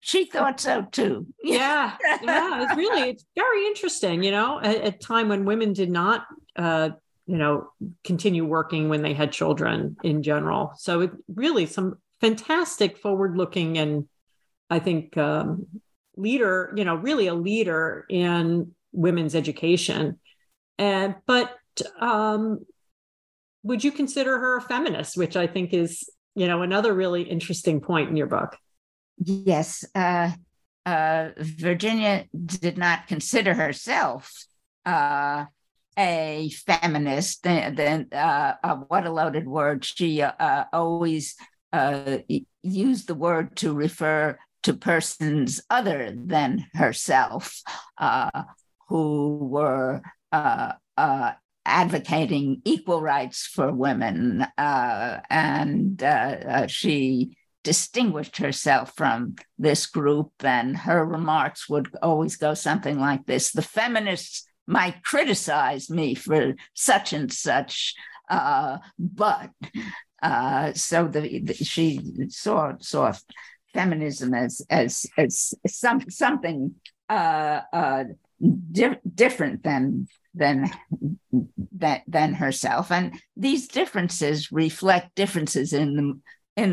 she thought so too. Yeah. It's very interesting, a time when women did not, continue working when they had children in general. So it really some fantastic forward looking, and I think leader, really a leader in women's education. But would you consider her a feminist, which I think is, another really interesting point in your book? Yes. Virginia did not consider herself a feminist, what a loaded word. She always used the word to refer to persons other than herself who were advocating equal rights for women. And she distinguished herself from this group, and her remarks would always go something like this: the feminists might criticize me for such and such, but she saw feminism as something different than herself, and these differences reflect differences in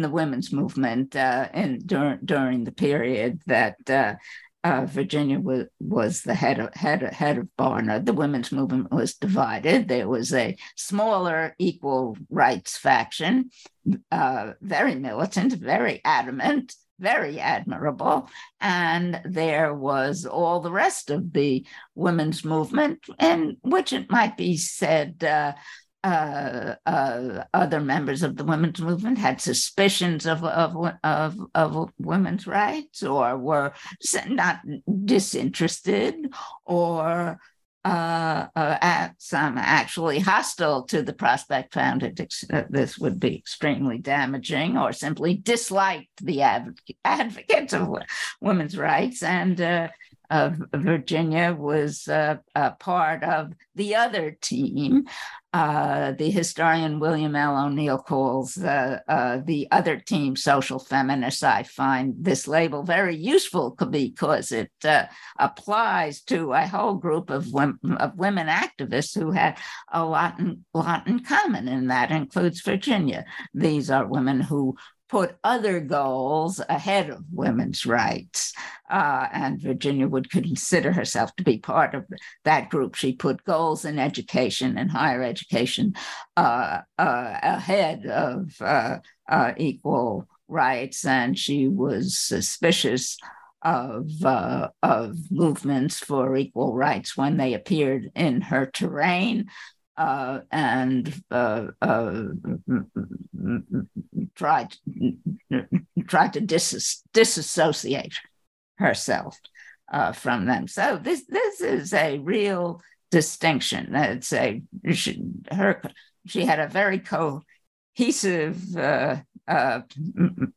the women's movement during the period that Virginia was the head of Barnard. The women's movement was divided. There was a smaller equal rights faction, very militant, very adamant, very admirable. And there was all the rest of the women's movement, in which it might be said other members of the women's movement had suspicions of women's rights, or were not disinterested, or some actually hostile to the prospect, found this would be extremely damaging, or simply disliked the advocates of women's rights. And Virginia was a part of the other team. The historian William L. O'Neill calls the other team social feminists. I find this label very useful because it applies to a whole group of women activists who had a lot in common, and that includes Virginia. These are women who put other goals ahead of women's rights. And Virginia would consider herself to be part of that group. She put goals in education and higher education ahead of equal rights. And she was suspicious of movements for equal rights when they appeared in her terrain. And tried to disassociate herself from them. So this is a real distinction. It's she had a very cohesive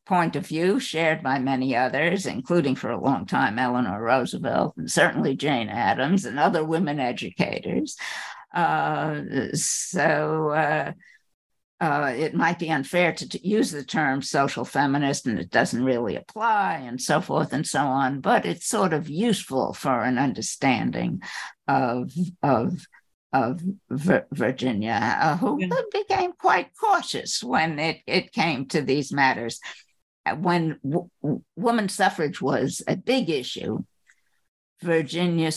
point of view shared by many others, including for a long time Eleanor Roosevelt, and certainly Jane Addams and other women educators. So it might be unfair to use the term social feminist, and it doesn't really apply, and so forth and so on, but it's sort of useful for an understanding of Virginia, who became quite cautious when it came to these matters. When woman suffrage was a big issue, Virginia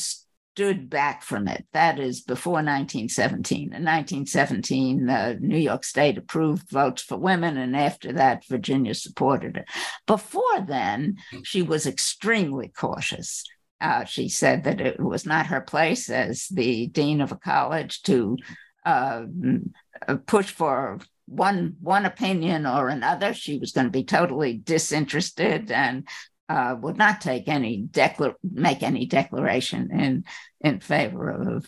stood back from it. That is before 1917. In 1917, New York State approved votes for women, and after that, Virginia supported it. Before then, she was extremely cautious. She said that it was not her place as the dean of a college to push for one opinion or another. She was going to be totally disinterested and would not take make any declaration in favor of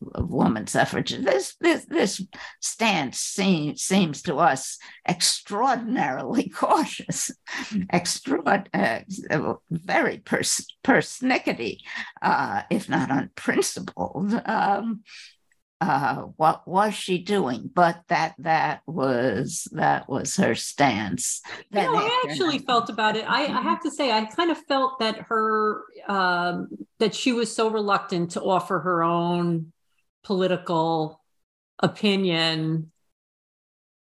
woman suffrage. This stance seems to us extraordinarily cautious, very persnickety, if not unprincipled. What was she doing? But that was her stance. I actually felt about it. I have to say, I kind of felt that her that she was so reluctant to offer her own political opinion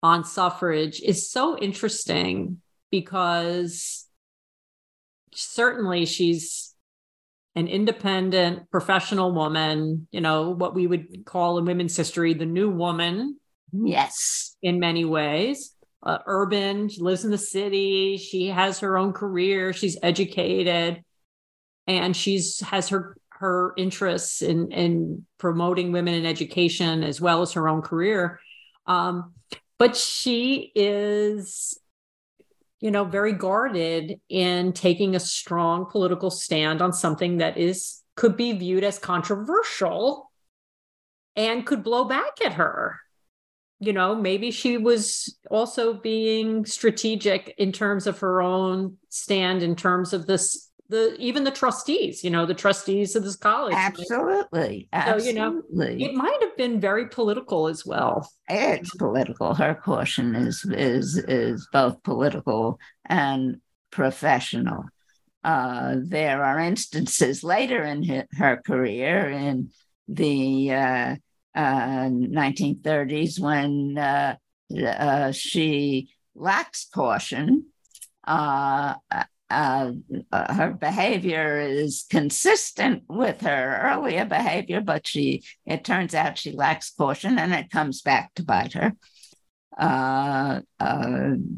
on suffrage is so interesting, because certainly she's an independent professional woman, what we would call in women's history, the new woman. Yes. In many ways, urban, she lives in the city. She has her own career. She's educated, and she's has her, her interests in promoting women in education as well as her own career. But she is, you know, very guarded in taking a strong political stand on something that is could be viewed as controversial and could blow back at her. You know, maybe she was also being strategic in terms of her own stand, in terms of this, even the trustees, you know, the trustees of this college. Absolutely. Absolutely. So, you know, it might have been very political as well. It's political. Her caution is both political and professional. There are instances later in her career in the 1930s when she lacks caution. Her behavior is consistent with her earlier behavior, but it turns out she lacks caution, and it comes back to bite her.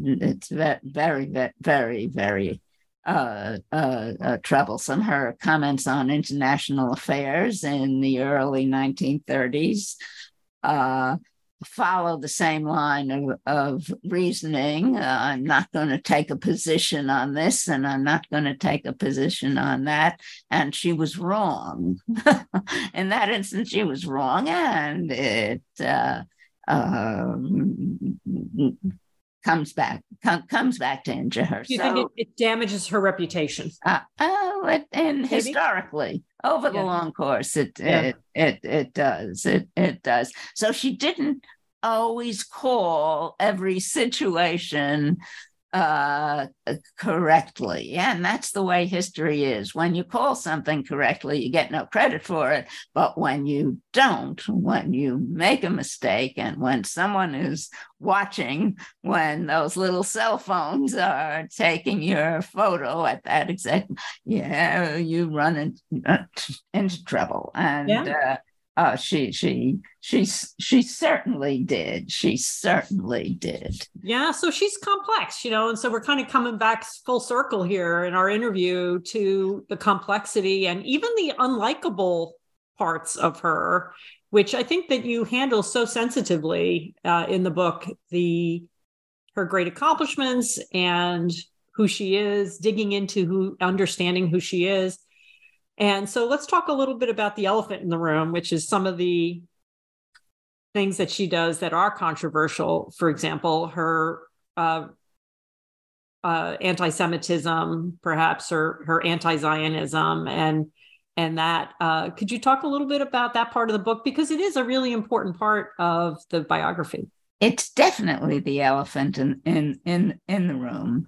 It's very, very, very troublesome. Her comments on international affairs in the early 1930s follow the same line of reasoning. I'm not going to take a position on this, and I'm not going to take a position on that. And she was wrong. In that instance, she was wrong, and it comes back to injure her. Do you think it damages her reputation? Historically, over the long course, it does. It does. So she didn't always call every situation correctly. And that's the way history is. When you call something correctly, you get no credit for it. But when you don't, when you make a mistake, and when someone is watching, when those little cell phones are taking your photo at that exact, you run into trouble. And she certainly did. She certainly did. Yeah. So she's complex, you know, and so we're kind of coming back full circle here in our interview to the complexity and even the unlikable parts of her, which I think that you handle so sensitively in the book, her great accomplishments and who she is, digging into understanding who she is. And so let's talk a little bit about the elephant in the room, which is some of the things that she does that are controversial. For example, her anti-Semitism, perhaps, or her anti-Zionism, and that. Could you talk a little bit about that part of the book? Because it is a really important part of the biography. It's definitely the elephant in the room.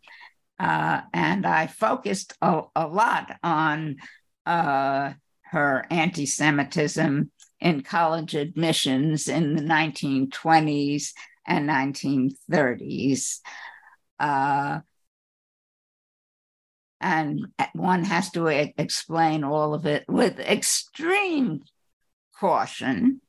And I focused a lot on her anti-Semitism in college admissions in the 1920s and 1930s. And one has to explain all of it with extreme caution.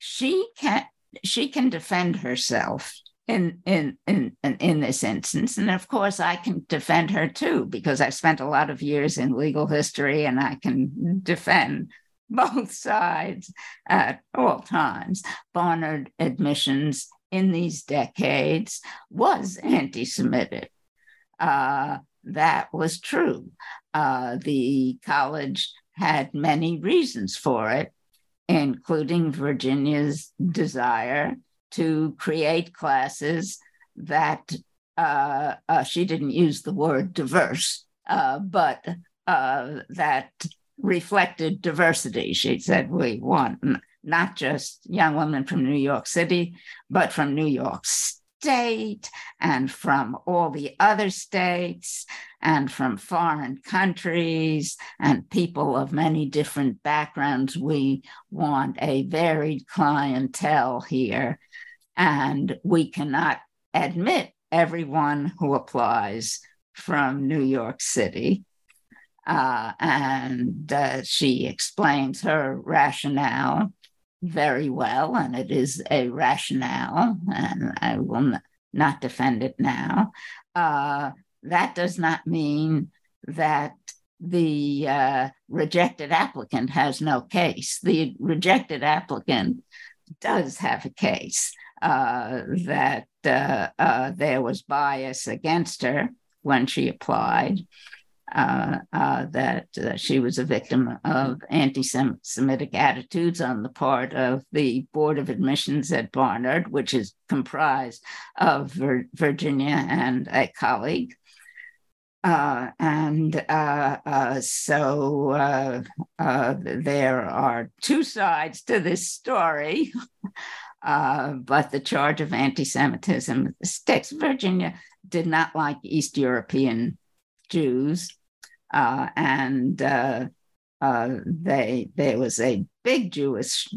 She can defend herself in this instance. And of course, I can defend her too, because I've spent a lot of years in legal history and I can defend both sides at all times. Barnard admissions in these decades was anti-Semitic. That was true. The college had many reasons for it, including Virginia's desire to create classes that she didn't use the word diverse, but that reflected diversity. She said, we want not just young women from New York City, but from New York State and from all the other states and from foreign countries and people of many different backgrounds. We want a varied clientele here. And we cannot admit everyone who applies from New York City. And she explains her rationale very well, and it is a rationale, and I will not defend it now. That does not mean that the rejected applicant has no case. The rejected applicant does have a case that there was bias against her when she applied, that she was a victim of anti-Semitic attitudes on the part of the Board of Admissions at Barnard, which is comprised of Virginia and a colleague. So there are two sides to this story, but the charge of anti-Semitism sticks. Virginia did not like East European Jews, there was a big Jewish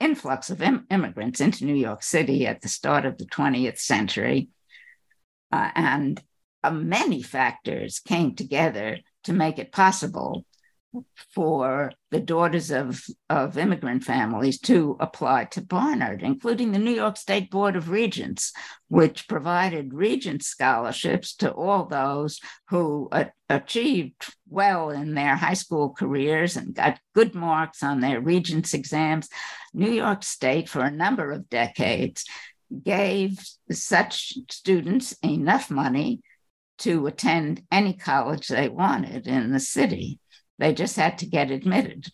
influx of immigrants into New York City at the start of the 20th century, many factors came together to make it possible for the daughters of immigrant families to apply to Barnard, including the New York State Board of Regents, which provided Regents scholarships to all those who achieved well in their high school careers and got good marks on their Regents exams. New York State, for a number of decades, gave such students enough money to attend any college they wanted in the city. They just had to get admitted.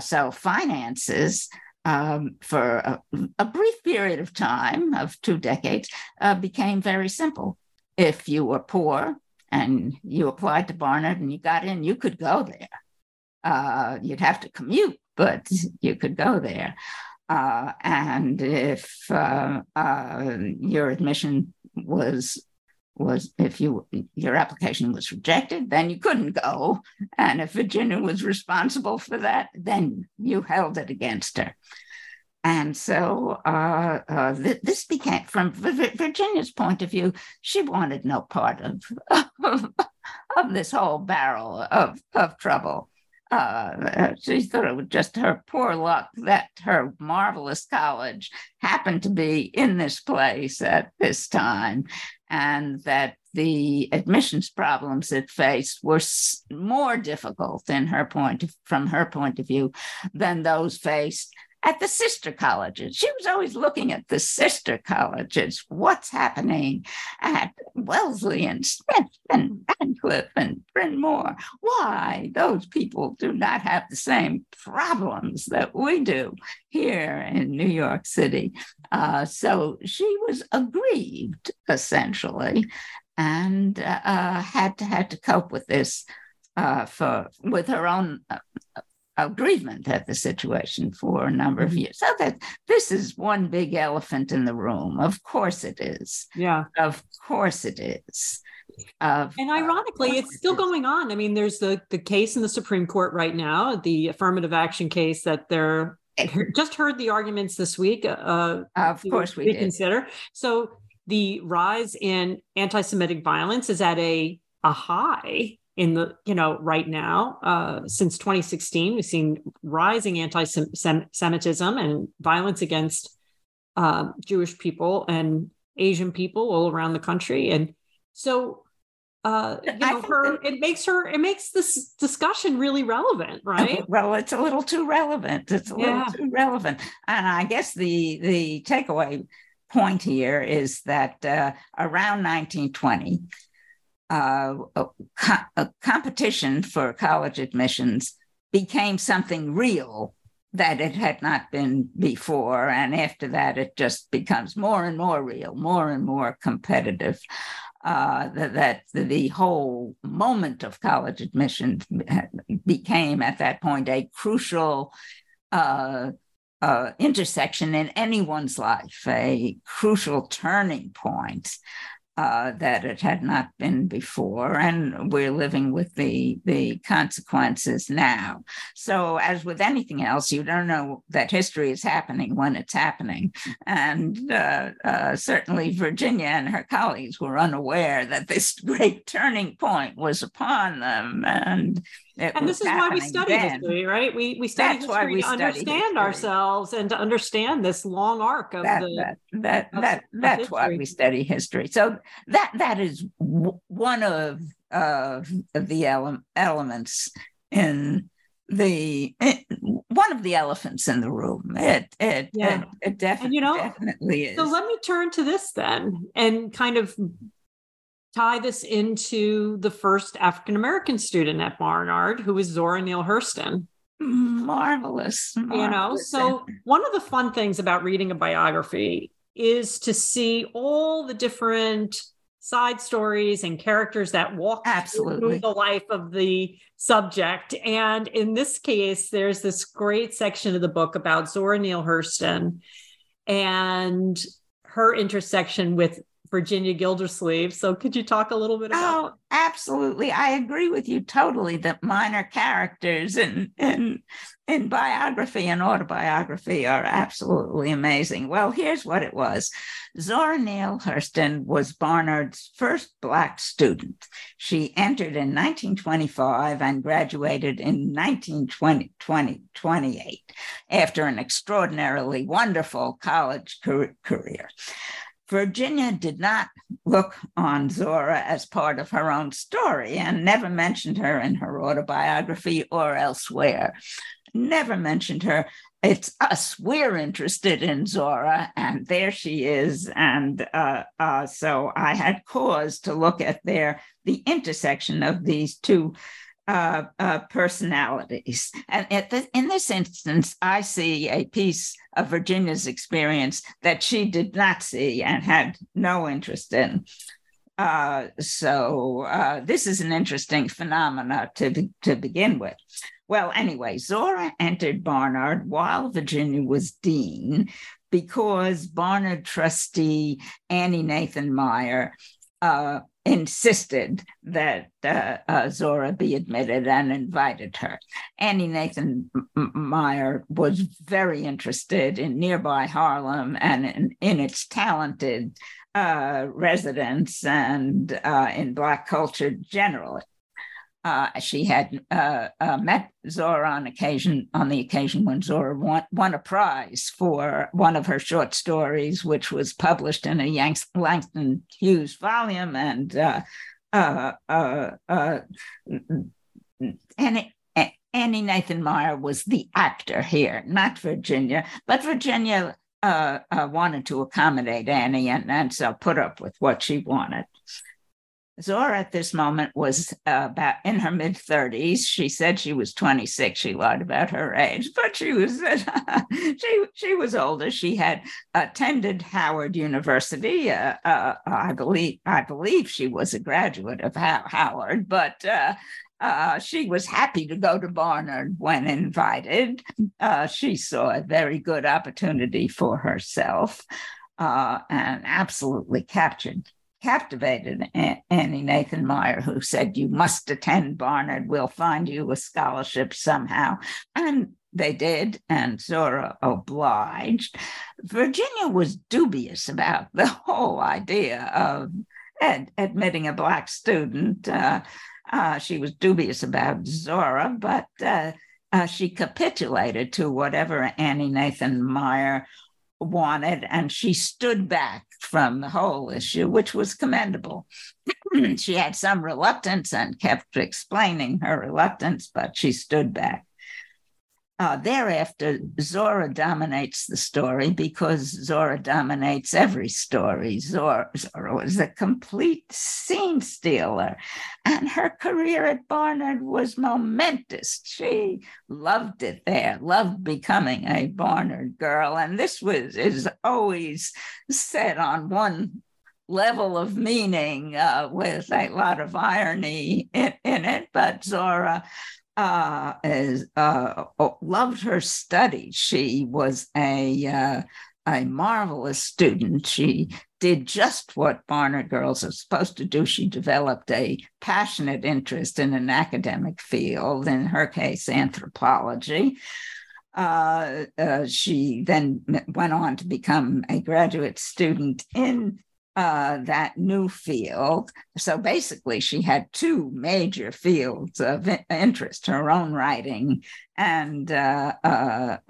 So finances, for a brief period of time of 2 decades, became very simple. If you were poor and you applied to Barnard and you got in, you could go there. You'd have to commute, but you could go there. And if your admission your application was rejected, then you couldn't go. And if Virginia was responsible for that, then you held it against her. And so this became, from Virginia's point of view, she wanted no part of this whole barrel of trouble. She thought it was just her poor luck that her marvelous college happened to be in this place at this time, and that the admissions problems it faced were more difficult from her point of view than those faced at the sister colleges. She was always looking at the sister colleges, what's happening at Wellesley and Smith and Radcliffe and Bryn Mawr, why those people do not have the same problems that we do here in New York City. So she was aggrieved, essentially, and had to cope with this with her own aggrievement at the situation for a number of years. So that this is one big elephant in the room. Of course it is. Yeah. Of course it is. And ironically, it's still going on. I mean, there's the case in the Supreme Court right now, the affirmative action case that they're just heard the arguments this week. Of course we did. Consider. So the rise in anti-Semitic violence is at a high in the, right now, since 2016, we've seen rising anti-Semitism and violence against Jewish people and Asian people all around the country. And so, it makes this discussion really relevant, right? Well, it's a little too relevant. And I guess the takeaway point here is that around 1920, competition for college admissions became something real that it had not been before. And after that, it just becomes more and more real, more and more competitive. That the whole moment of college admission became at that point a crucial intersection in anyone's life, a crucial turning point. That it had not been before, and we're living with the consequences now. So as with anything else, you don't know that history is happening when it's happening. And certainly Virginia and her colleagues were unaware that this great turning point was upon them. And this is why we study history, right? We study history to understand ourselves and to understand this long arc of the. That's why we study history. So that is one of the elements in the one of the elephants in the room. It definitely, definitely is. So let me turn to this then and kind of tie this into the first African-American student at Barnard, who is Zora Neale Hurston. Marvelous. So one of the fun things about reading a biography is to see all the different side stories and characters that walk through the life of the subject. And in this case, there's this great section of the book about Zora Neale Hurston and her intersection with Virginia Gildersleeve. So could you talk a little bit about that? Absolutely. I agree with you totally that minor characters in biography and autobiography are absolutely amazing. Well, here's what it was. Zora Neale Hurston was Barnard's first Black student. She entered in 1925 and graduated in 1928 after an extraordinarily wonderful college career. Virginia did not look on Zora as part of her own story and never mentioned her in her autobiography or elsewhere. Never mentioned her. It's us. We're interested in Zora, and there she is. And so I had cause to look at the intersection of these two personalities. And in this instance, I see a piece of Virginia's experience that she did not see and had no interest in. So this is an interesting phenomena to begin with. Well, anyway, Zora entered Barnard while Virginia was dean because Barnard trustee Annie Nathan Meyer insisted that Zora be admitted and invited her. Annie Nathan Meyer was very interested in nearby Harlem and in its talented residents and in Black culture generally. She had met Zora on the occasion when Zora won a prize for one of her short stories, which was published in a Langston Hughes volume. And Annie Nathan Meyer was the actor here, not Virginia, but Virginia wanted to accommodate Annie and so put up with what she wanted. Zora at this moment was about in her mid-30s. She said she was 26. She lied about her age, but she was she was older. She had attended Howard University. I believe she was a graduate of Howard, but she was happy to go to Barnard when invited. She saw a very good opportunity for herself and absolutely captivated Annie Nathan Meyer, who said, "You must attend Barnard. We'll find you a scholarship somehow." And they did, and Zora obliged. Virginia was dubious about the whole idea of admitting a Black student. She was dubious about Zora, but she capitulated to whatever Annie Nathan Meyer wanted, and she stood back from the whole issue, which was commendable. She had some reluctance and kept explaining her reluctance, but she stood back. Thereafter, Zora dominates the story because Zora dominates every story. Zora was a complete scene stealer, and her career at Barnard was momentous. She loved it there, loved becoming a Barnard girl, and this is always said on one level of meaning with a lot of irony in it, but Zora loved her studies. She was a marvelous student. She did just what Barnard girls are supposed to do. She developed a passionate interest in an academic field, in her case, anthropology. She then went on to become a graduate student in that new field. So basically, she had two major fields of interest, her own writing and the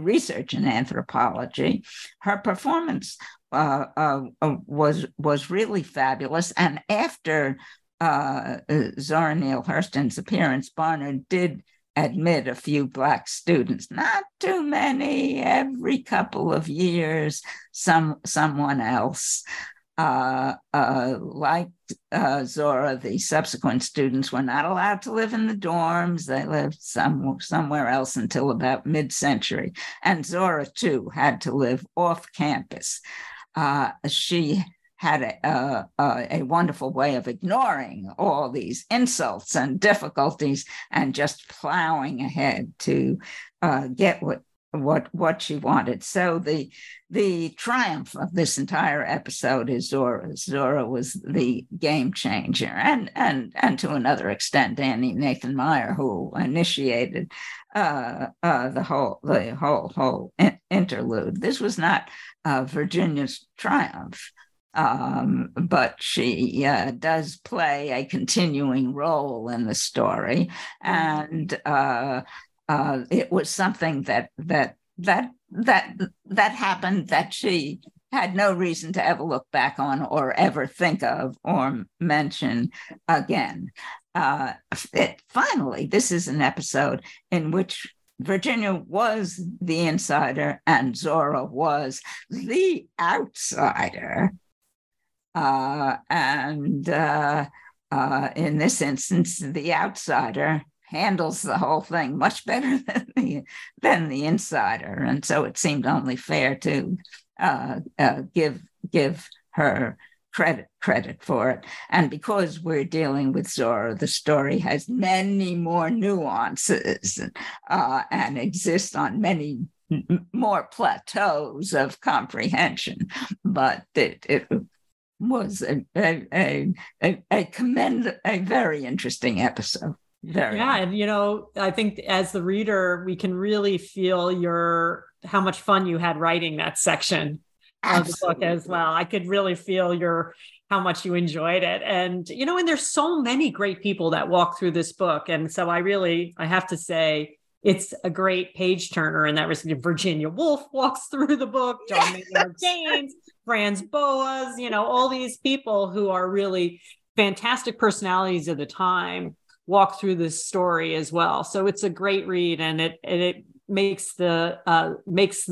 research in anthropology. Her performance was really fabulous. And after Zora Neale Hurston's appearance, Barnard did admit a few Black students, not too many. Every couple of years, someone else. Like Zora, the subsequent students were not allowed to live in the dorms. They lived somewhere else until about mid-century. And Zora, too, had to live off campus. She had a wonderful way of ignoring all these insults and difficulties and just plowing ahead to get what she wanted. So the triumph of this entire episode is Zora. Zora was the game changer, and to another extent, Annie Nathan Meyer, who initiated the whole interlude. This was not Virginia's triumph. But she does play a continuing role in the story, and it was something that happened that she had no reason to ever look back on, or ever think of, or mention again. Finally, this is an episode in which Virginia was the insider and Zora was the outsider. In this instance, the outsider handles the whole thing much better than the insider, and so it seemed only fair to give her credit for it. And because we're dealing with Zora, the story has many more nuances and exists on many more plateaus of comprehension, but it was a very interesting episode. And I think as the reader, we can really feel how much fun you had writing that section of the book as well. I could really feel how much you enjoyed it, and there's so many great people that walk through this book, and so I have to say, it's a great page turner. And that was Virginia Woolf walks through the book, John Maynard Keynes, Franz Boas, all these people who are really fantastic personalities of the time walk through this story as well. So it's a great read, and it makes the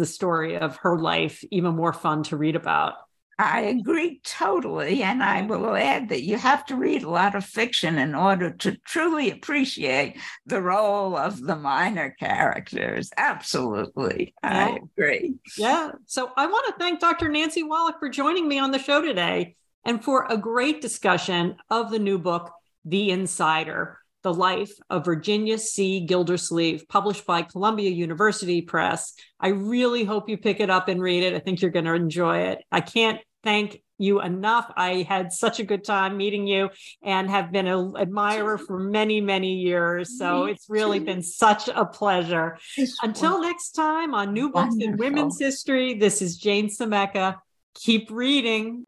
story of her life even more fun to read about. I agree totally. And I will add that you have to read a lot of fiction in order to truly appreciate the role of the minor characters. Absolutely. Yeah. I agree. Yeah. So I want to thank Dr. Nancy Wallach for joining me on the show today and for a great discussion of the new book, The Insider: The Life of Virginia C. Gildersleeve, published by Columbia University Press. I really hope you pick it up and read it. I think you're going to enjoy it. I can't thank you enough. I had such a good time meeting you and have been an admirer for many, many years. So it's really been such a pleasure. Until next time on New Books in Women's History, this is Jane Semecka. Keep reading.